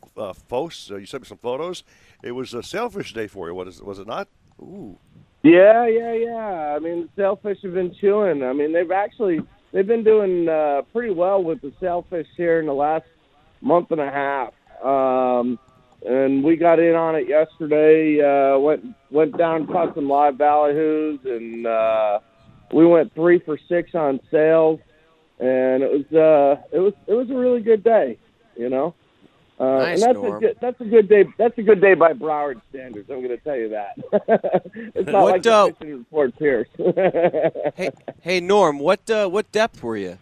posts. You sent me some photos. It was a Sailfish Day for you, was it not? Ooh. Yeah. I mean, sailfish have been chewing. I mean, they've been doing pretty well with the sailfish here in the last month and a half. And we got in on it yesterday, went down, caught some live ballyhoos, and we went 3 for 6 on sails. And it was a really good day, you know. Nice, and that's a good day by Broward standards. I'm going to tell you that. It's not like fishing in Fort Pierce. hey, Norm, what depth were you?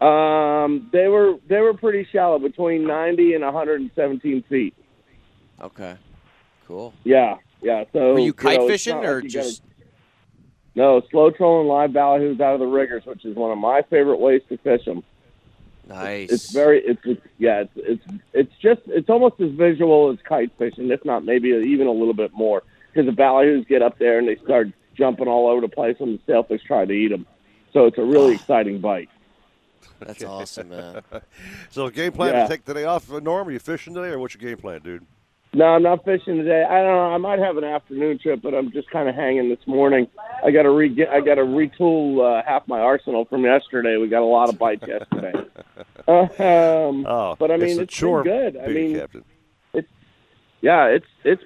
They were pretty shallow, between 90 and 117 feet. Okay, cool. Yeah. So were you kite fishing or just? No, slow trolling live ballyhoos out of the riggers, which is one of my favorite ways to fish them. Nice. It's almost as visual as kite fishing, if not maybe even a little bit more, because the ballyhoos get up there and they start jumping all over the place when the sailfish try to eat them. So it's a really exciting bite. That's awesome, man. So game plan to take today off, Norm? Are you fishing today, or what's your game plan, dude? No, I'm not fishing today. I don't know. I might have an afternoon trip, but I'm just kind of hanging this morning. I got to retool half my arsenal from yesterday. We got a lot of bites yesterday. But I mean, it's been good. I mean, Captain. It's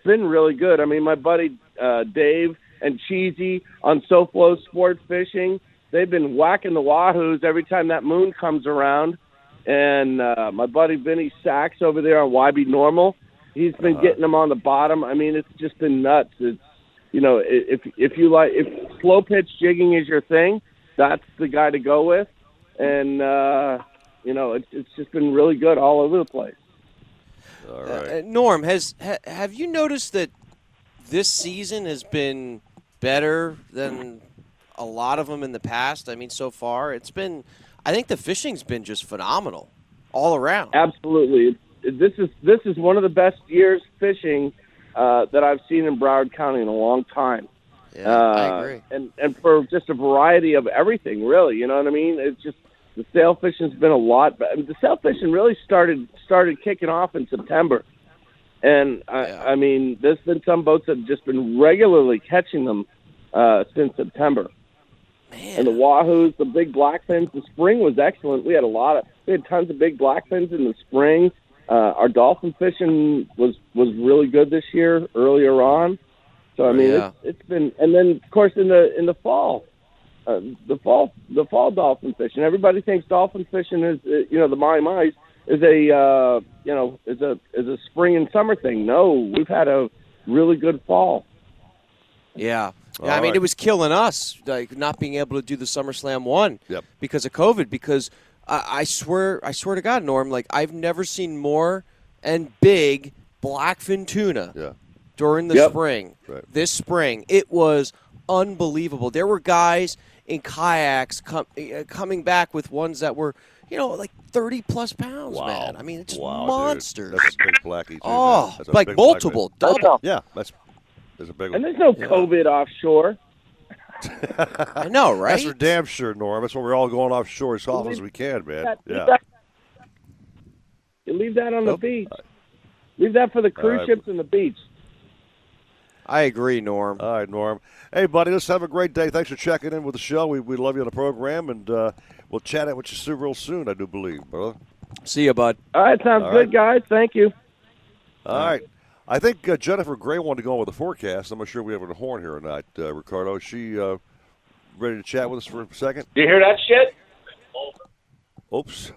been really good. I mean, my buddy Dave and Cheesy on SoFlo Sport Fishing, they've been whacking the wahoos every time that moon comes around, and my buddy Vinny Sachs over there on YB Normal. He's been getting them on the bottom. I mean, it's just been nuts. It's, you know, if slow pitch jigging is your thing, that's the guy to go with. And you know, it's just been really good all over the place. All right, Norm, have you noticed that this season has been better than a lot of them in the past? I mean, so far I think the fishing's been just phenomenal all around. Absolutely. This is one of the best years fishing that I've seen in Broward County in a long time. Yeah, I agree. And for just a variety of everything, really. You know what I mean? It's just the sail fishing's been a lot. The sail fishing really started kicking off in September, and I mean, there's been some boats that have just been regularly catching them since September. Man. And the wahoos, the big blackfins. The spring was excellent. We had tons of big blackfins in the spring. Our dolphin fishing was really good this year earlier on, so I mean it's been. And then of course in the fall, the fall dolphin fishing. Everybody thinks dolphin fishing is the mahi-mahis is a spring and summer thing. No, we've had a really good fall. Yeah. I mean, it was killing us, like not being able to do the SummerSlam 1 because of COVID. Because I swear to God, Norm, like I've never seen more and big blackfin tuna during the spring, this spring. It was unbelievable. There were guys in kayaks coming back with ones that were, you know, like 30-plus pounds, man. I mean, it's just monsters. Dude. That's a big blackie, too. Oh, like multiple, double. Yeah, that's a big one. And there's no COVID offshore. I know, right? That's for damn sure, Norm. That's why we're all going offshore as often as we can, man. You leave that on the beach. Leave that for the cruise ships and the beach. I agree, Norm. All right, Norm. Hey, buddy, let's have a great day. Thanks for checking in with the show. We love you on the program, and we'll chat out with you real soon, I do believe, brother. See you, bud. All right, sounds good, guys. Thank you. All right. I think Jennifer Gray wanted to go on with the forecast. I'm not sure we have a horn here or not, Ricardo. Is she ready to chat with us for a second? Do you hear that shit? Oops.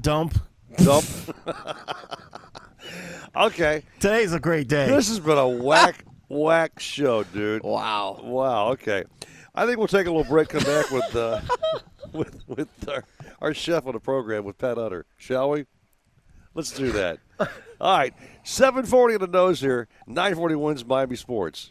Dump. Okay. Today's a great day. This has been a whack show, dude. Wow. Okay. I think we'll take a little break. Come back with our chef on the program with Pat Utter, shall we? Let's do that. All right. 7:40 on the nose here. 9:41's Miami Sports.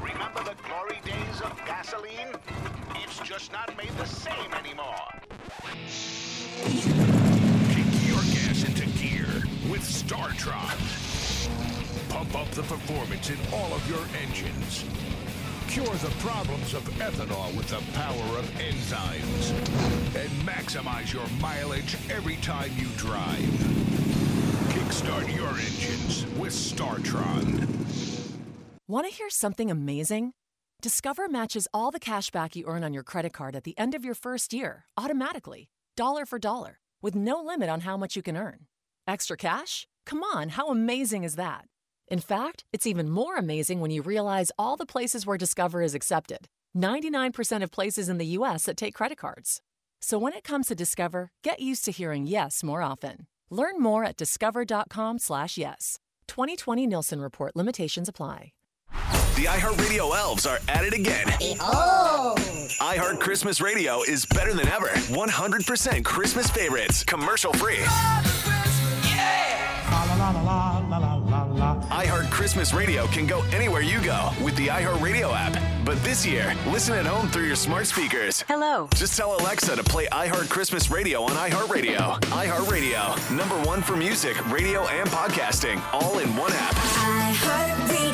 Remember the glory days of gasoline? It's just not made the same anymore. Kick your gas into gear with StarTron. Pump up the performance in all of your engines. Cure the problems of ethanol with the power of enzymes. And maximize your mileage every time you drive. Kickstart your engines with StarTron. Want to hear something amazing? Discover matches all the cash back you earn on your credit card at the end of your first year, automatically, dollar for dollar, with no limit on how much you can earn. Extra cash? Come on, how amazing is that? In fact, it's even more amazing when you realize all the places where Discover is accepted, 99% of places in the U.S. that take credit cards. So when it comes to Discover, get used to hearing yes more often. Learn more at discover.com/yes. 2020 Nielsen Report limitations apply. The iHeartRadio elves are at it again. Oh! iHeart Christmas Radio is better than ever. 100% Christmas favorites, commercial free. iHeart Christmas Radio can go anywhere you go with the iHeartRadio app. But this year, listen at home through your smart speakers. Hello. Just tell Alexa to play iHeart Christmas Radio on iHeartRadio. iHeartRadio, number one for music, radio, and podcasting, all in one app. iHeartRadio.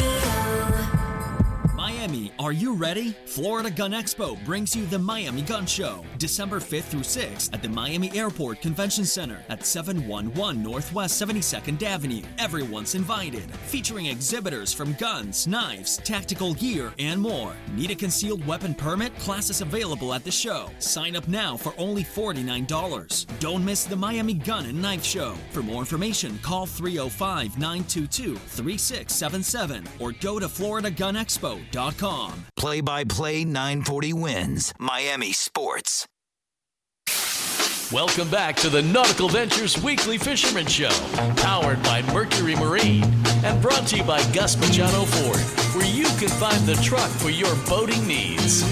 Miami, are you ready? Florida Gun Expo brings you the Miami Gun Show, December 5th through 6th at the Miami Airport Convention Center at 711 Northwest 72nd Avenue. Everyone's invited, featuring exhibitors from guns, knives, tactical gear, and more. Need a concealed weapon permit? Classes available at the show. Sign up now for only $49. Don't miss the Miami Gun and Knife Show. For more information, call 305-922-3677 or go to FloridaGunExpo.com. Play-by-play 940 wins. Miami Sports. Welcome back to the Nautical Ventures Weekly Fisherman Show, powered by Mercury Marine and brought to you by Gus Machado Ford, where you can find the truck for your boating needs.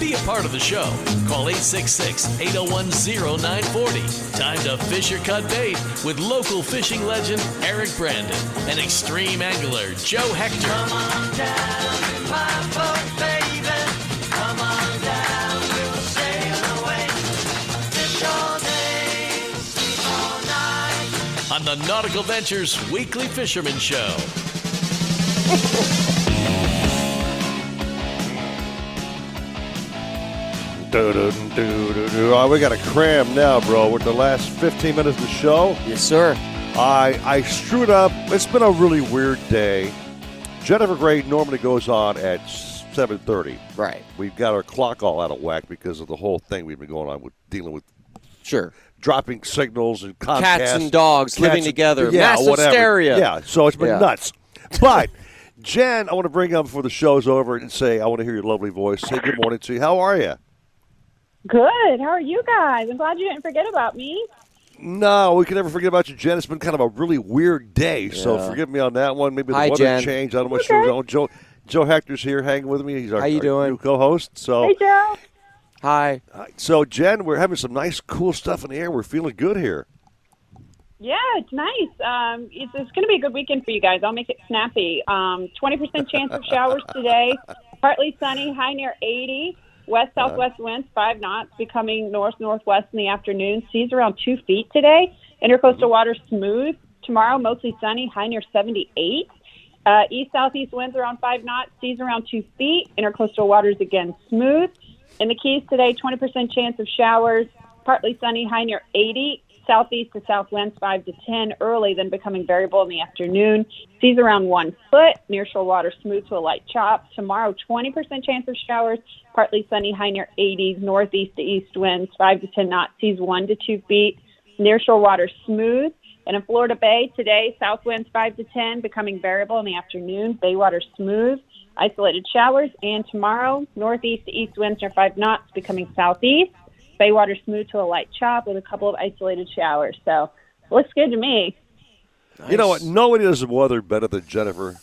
Be a part of the show. Call 866-801-0940. Time to fish or cut bait with local fishing legend Eric Brandon and extreme angler Joe Hector. Come on down in my boat, baby. Come on down, we'll sail away. Fish all day, sleep all night. On the the Nautical Ventures Weekly Fisherman Show. All right, we got to cram now, bro. We're the last 15 minutes of the show. Yes, sir. I screwed up. It's been a really weird day. Jennifer Gray normally goes on at 7:30. Right. We've got our clock all out of whack because of the whole thing we've been going on with dealing with. Sure. Dropping signals and Comcast. Cats and dogs living together. Yeah, mass hysteria. Yeah, so it's been nuts. But, Jen, I want to bring up before the show's over and say, I want to hear your lovely voice. Say good morning to you. How are you? Good. How are you guys? I'm glad you didn't forget about me. No, we can never forget about you, Jen. It's been kind of a really weird day, so forgive me on that one. Maybe the weather changed. I don't know what you're doing. Joe Hector's here hanging with me. He's our new co-host. So. Hey, Joe. Hi. So, Jen, we're having some nice, cool stuff in the air. We're feeling good here. Yeah, it's nice. It's going to be a good weekend for you guys. I'll make it snappy. 20% chance of showers today. Partly sunny, high near 80. West-southwest winds, 5 knots, becoming north-northwest in the afternoon. Seas around 2 feet today. Intercoastal water smooth. Tomorrow, mostly sunny, high near 78. East-southeast winds around 5 knots. Seas around 2 feet. Intercoastal waters, again, smooth. In the Keys today, 20% chance of showers, partly sunny, high near 80. Southeast to south winds, 5 to 10 early, then becoming variable in the afternoon. Seas around 1 foot, nearshore water smooth to a light chop. Tomorrow, 20% chance of showers, partly sunny, high near 80s, northeast to east winds, 5 to 10 knots, seas 1 to 2 feet, nearshore water smooth. And in Florida Bay today, south winds 5 to 10, becoming variable in the afternoon, bay water smooth. Isolated showers, and tomorrow, northeast to east winds near 5 knots, becoming southeast. Bay water smooth to a light chop with a couple of isolated showers. So, looks good to me. Nice. You know what? Nobody does the weather better than Jennifer.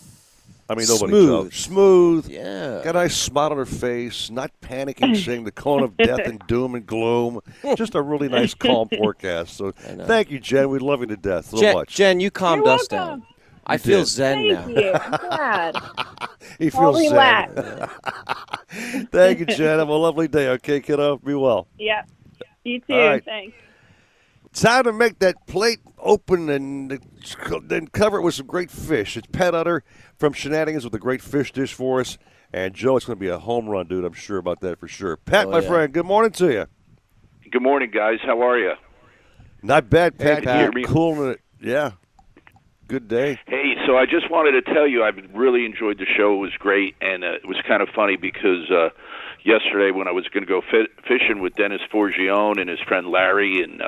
I mean, nobody knows. Smooth. Yeah. Got a nice smile on her face, not panicking, seeing the cone of death and doom and gloom. Just a really nice, calm forecast. So, thank you, Jen. We love you to death so much. Jen, you calmed us down. I feel zen now. Thank you. I'm glad. He feels zen. Thank you, Jen. Have a lovely day. Okay, kiddo? Be well. Yeah. You too. Right. Thanks. Time to make that plate open and then cover it with some great fish. It's Pat Utter from Shenanigans with a great fish dish for us. And, Joe, it's going to be a home run, dude. I'm sure about that for sure. Pat, my friend, good morning to you. Good morning, guys. How are you? Not bad, Pat. Hey, Pat. You're cooling it. Yeah. Good day. Hey, so I just wanted to tell you I've really enjoyed the show. It was great, and it was kind of funny because yesterday when I was going to go fishing with Dennis Forgione and his friend Larry, and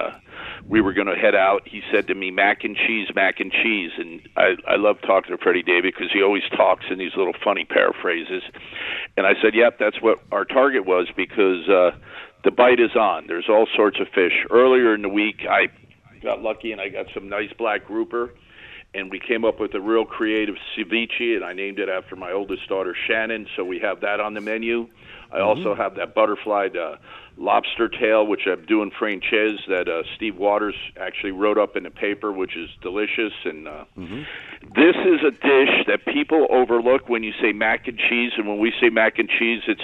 we were going to head out, he said to me, mac and cheese. And I love talking to Freddie David because he always talks in these little funny paraphrases. And I said, yep, that's what our target was because the bite is on. There's all sorts of fish. Earlier in the week, I got lucky, and I got some nice black grouper. And we came up with a real creative ceviche, and I named it after my oldest daughter, Shannon, so we have that on the menu. I also have that butterflied lobster tail, which I'm doing Frances, that Steve Waters actually wrote up in the paper, which is delicious. And this is a dish that people overlook when you say mac and cheese. And when we say mac and cheese, it's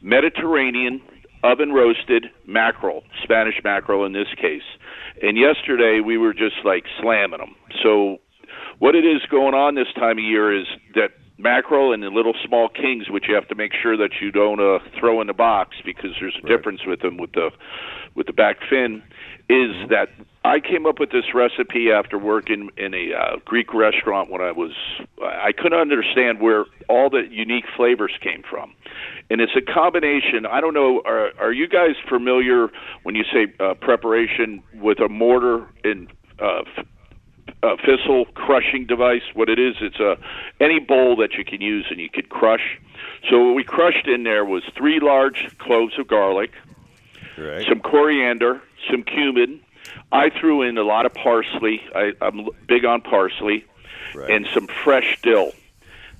Mediterranean, oven-roasted mackerel, Spanish mackerel in this case. And yesterday we were just, like, slamming them. So what it is going on this time of year is that mackerel and the little small kings, which you have to make sure that you don't throw in the box because there's a difference with them with the back fin, is that I came up with this recipe after working in a Greek restaurant when I couldn't understand where all the unique flavors came from. And it's a combination. I don't know, are you guys familiar when you say preparation with a mortar and fissile crushing device? What it is, it's any bowl that you can use and you could crush. So what we crushed in there was 3 large cloves of garlic, some coriander, some cumin. I threw in a lot of parsley. I'm big on parsley, and some fresh dill.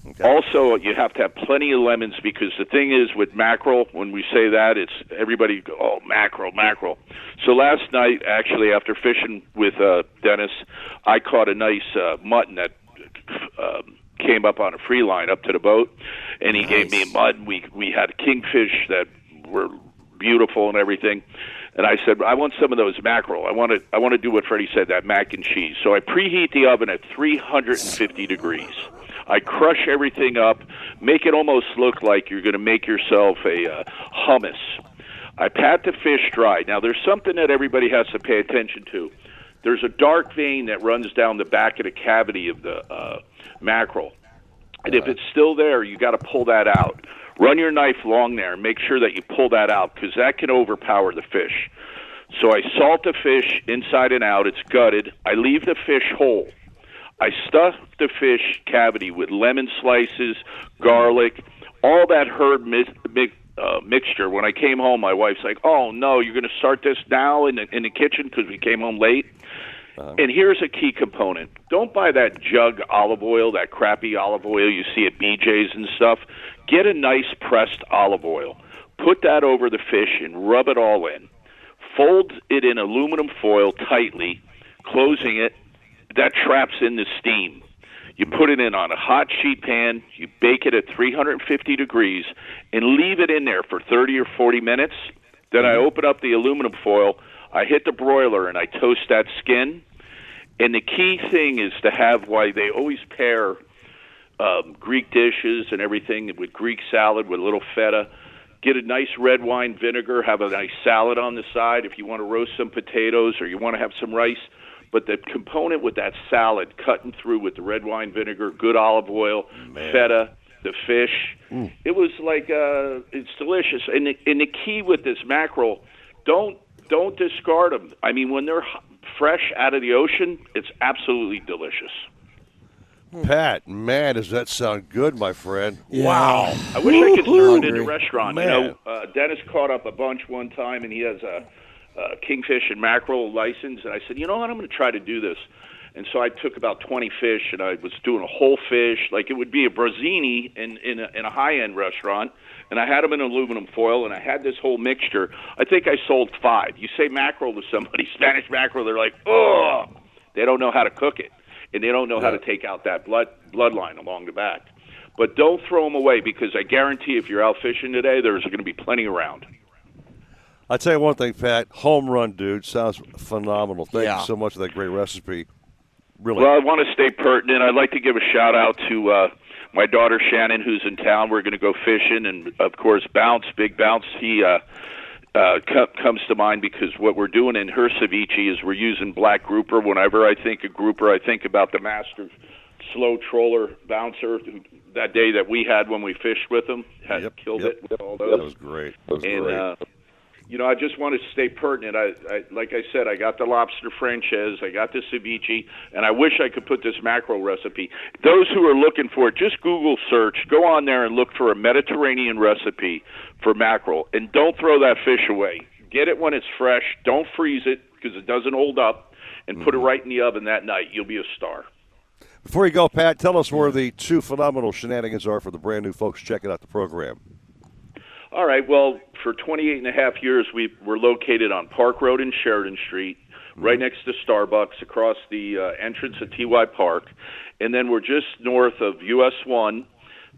Okay. Also, you have to have plenty of lemons because the thing is with mackerel, when we say that, it's everybody, oh, mackerel. So last night, actually, after fishing with Dennis, I caught a nice mutton that came up on a free line up to the boat, and he gave me a mutton. We had kingfish that were beautiful and everything. And I said, I want some of those mackerel. I want to do what Freddie said, that mac and cheese. So I preheat the oven at 350 degrees. I crush everything up, make it almost look like you're going to make yourself a hummus. I pat the fish dry. Now, there's something that everybody has to pay attention to. There's a dark vein that runs down the back of the cavity of the mackerel. And if it's still there, you got to pull that out. Run your knife long there and make sure that you pull that out, because that can overpower the fish. So I salt the fish inside and out. It's gutted. I leave the fish whole. I stuff the fish cavity with lemon slices, garlic, all that herb mixture. When I came home, my wife's like, oh, no, you're going to start this now in the kitchen, because we came home late? And here's a key component. Don't buy that jug olive oil, that crappy olive oil you see at BJ's and stuff. Get a nice pressed olive oil. Put that over the fish and rub it all in. Fold it in aluminum foil tightly, closing it. That traps in the steam. You put it in on a hot sheet pan. You bake it at 350 degrees and leave it in there for 30 or 40 minutes. Then I open up the aluminum foil. I hit the broiler and I toast that skin. And the key thing is to have, why they always pair Greek dishes and everything with Greek salad with a little feta. Get a nice red wine vinegar. Have a nice salad on the side if you want to roast some potatoes or you want to have some rice. But the component with that salad, cutting through with the red wine vinegar, good olive oil, feta, the fish, it was like it's delicious. And the key with this mackerel, don't discard them. I mean, when they're fresh out of the ocean, it's absolutely delicious. Pat, man, does that sound good, my friend? Yeah. Wow! I wish I could turn it into a restaurant. Man. You know, Dennis caught up a bunch one time, and he has a kingfish and mackerel license, and I said, you know what, I'm going to try to do this. And so I took about 20 fish, and I was doing a whole fish, like it would be a brazzini in a high-end restaurant, and I had them in aluminum foil, and I had this whole mixture. I think I sold 5. You say mackerel to somebody, Spanish mackerel, they're like, oh, they don't know how to cook it, and they don't know how to take out that bloodline along the back. But don't throw them away, because I guarantee if you're out fishing today, there's going to be plenty around. I'll tell you one thing, Pat. Home run, dude. Sounds phenomenal. Thank you so much for that great recipe. Really. Well, I want to stay pertinent. I'd like to give a shout-out to my daughter, Shannon, who's in town. We're going to go fishing. And, of course, Bounce, Big Bounce, he comes to mind, because what we're doing in her ceviche is we're using black grouper. Whenever I think of grouper, I think about the master slow troller bouncer that day that we had when we fished with him. Killed it with all those. That was great. You know, I just want to stay pertinent. Like I said, I got the lobster franchise, I got the ceviche, and I wish I could put this mackerel recipe. Those who are looking for it, just Google search, go on there and look for a Mediterranean recipe for mackerel, and don't throw that fish away. Get it when it's fresh. Don't freeze it, because it doesn't hold up, and put it right in the oven that night. You'll be a star. Before you go, Pat, tell us where the two phenomenal shenanigans are for the brand-new folks checking out the program. All right, well, for 28 and a half years, we're located on Park Road and Sheridan Street, right next to Starbucks, across the entrance of TY Park. And then we're just north of US 1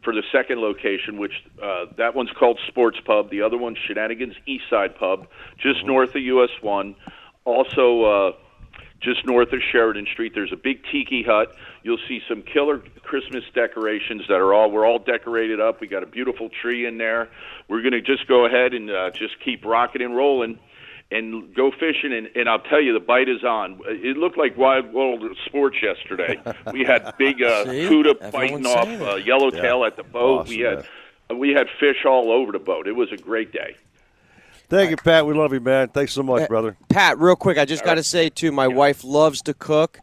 for the second location, which that one's called Sports Pub. The other one's Shenanigans Eastside Pub, just north of US 1. Also, just north of Sheridan Street, there's a big tiki hut. You'll see some killer Christmas decorations that are we're all decorated up. We got a beautiful tree in there. We're going to just go ahead and just keep rocking and rolling and go fishing. And I'll tell you, the bite is on. It looked like Wild World of Sports yesterday. We had big cuda biting off yellowtail at the boat. Awesome, we had fish all over the boat. It was a great day. Thank you, Pat. We love you, man. Thanks so much, brother. Pat, real quick, I just got to say, too, my wife loves to cook.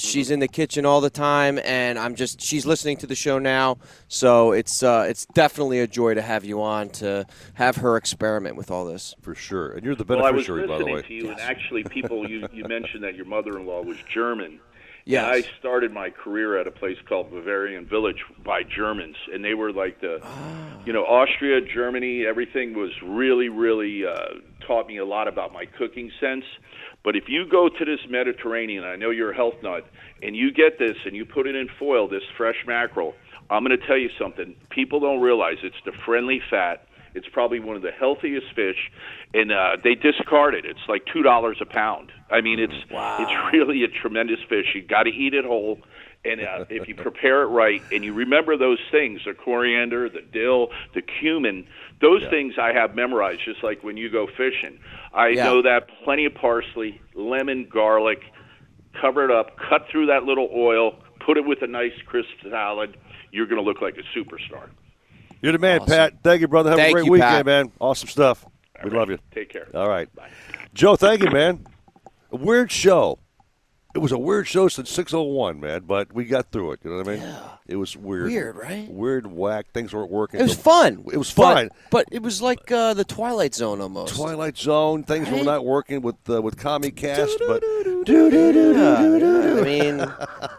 She's in the kitchen all the time, and she's listening to the show now. So it's definitely a joy to have you on, to have her experiment with all this. For sure. And you're the beneficiary, by the way. I was listening to you, and actually, people, you mentioned that your mother-in-law was German. Yeah, I started my career at a place called Bavarian Village by Germans, and they were like Austria, Germany, everything was really, really taught me a lot about my cooking sense. But if you go to this Mediterranean, I know you're a health nut, and you get this and you put it in foil, this fresh mackerel, I'm going to tell you something. People don't realize it's the friendly fat. It's probably one of the healthiest fish, and they discard it. It's like $2 a pound. I mean, it's really a tremendous fish. You got to eat it whole. And if you prepare it right, and you remember those things, the coriander, the dill, the cumin, those things I have memorized, just like when you go fishing. I know that, plenty of parsley, lemon, garlic, cover it up, cut through that little oil, put it with a nice crisp salad. You're going to look like a superstar. You're the man, awesome. Pat. Thank you, brother. Have a great weekend, Pat. Man. Awesome stuff. We love you. Take care. All right. Bye. Joe, thank you, man. A weird show. It was a weird show since 6:01, man, but we got through it. You know what I mean? Yeah. It was weird. Weird, right? Weird, whack. Things weren't working. It was fun. It was fun. But it was like the Twilight Zone almost. Twilight Zone. Things were not working with Comcast, but I mean,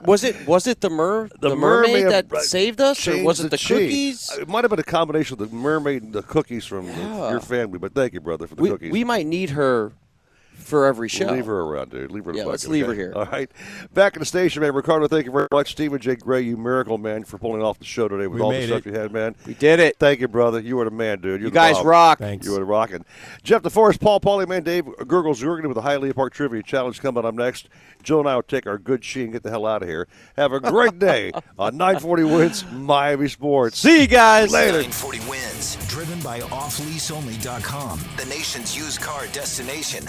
was it the mermaid that saved us, or was it the cookies? It might have been a combination of the mermaid and the cookies from your family. But thank you, brother, for the cookies. We might need her. For every show. Leave her around, dude. Leave her in the bucket. Let's leave her here. All right. Back at the station, man. Ricardo, thank you very much. Stephen J. Gray, you miracle, man, for pulling off the show today with all the stuff you had, man. We did it. Thank you, brother. You were the man, dude. You guys rock. Thanks. You were rocking. Jeff DeForest, Paulie, man, Dave Gurgles, Jurgen with the Hialeah Park Trivia Challenge coming up next. Joe and I will take our good sheet and get the hell out of here. Have a great day on 940 Wins Miami Sports. See you guys later. 940 Wins, driven by offleaseonly.com, the nation's used car destination.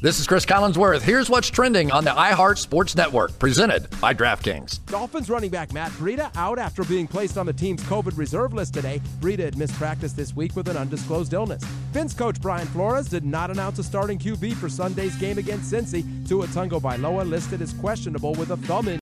This is Chris Collinsworth. Here's what's trending on the iHeart Sports Network, presented by DraftKings. Dolphins running back Matt Breida out after being placed on the team's COVID reserve list today. Breida had missed practice this week with an undisclosed illness. Finns coach Brian Flores did not announce a starting QB for Sunday's game against Cincy. Tua Tagovailoa listed as questionable with a thumb injury.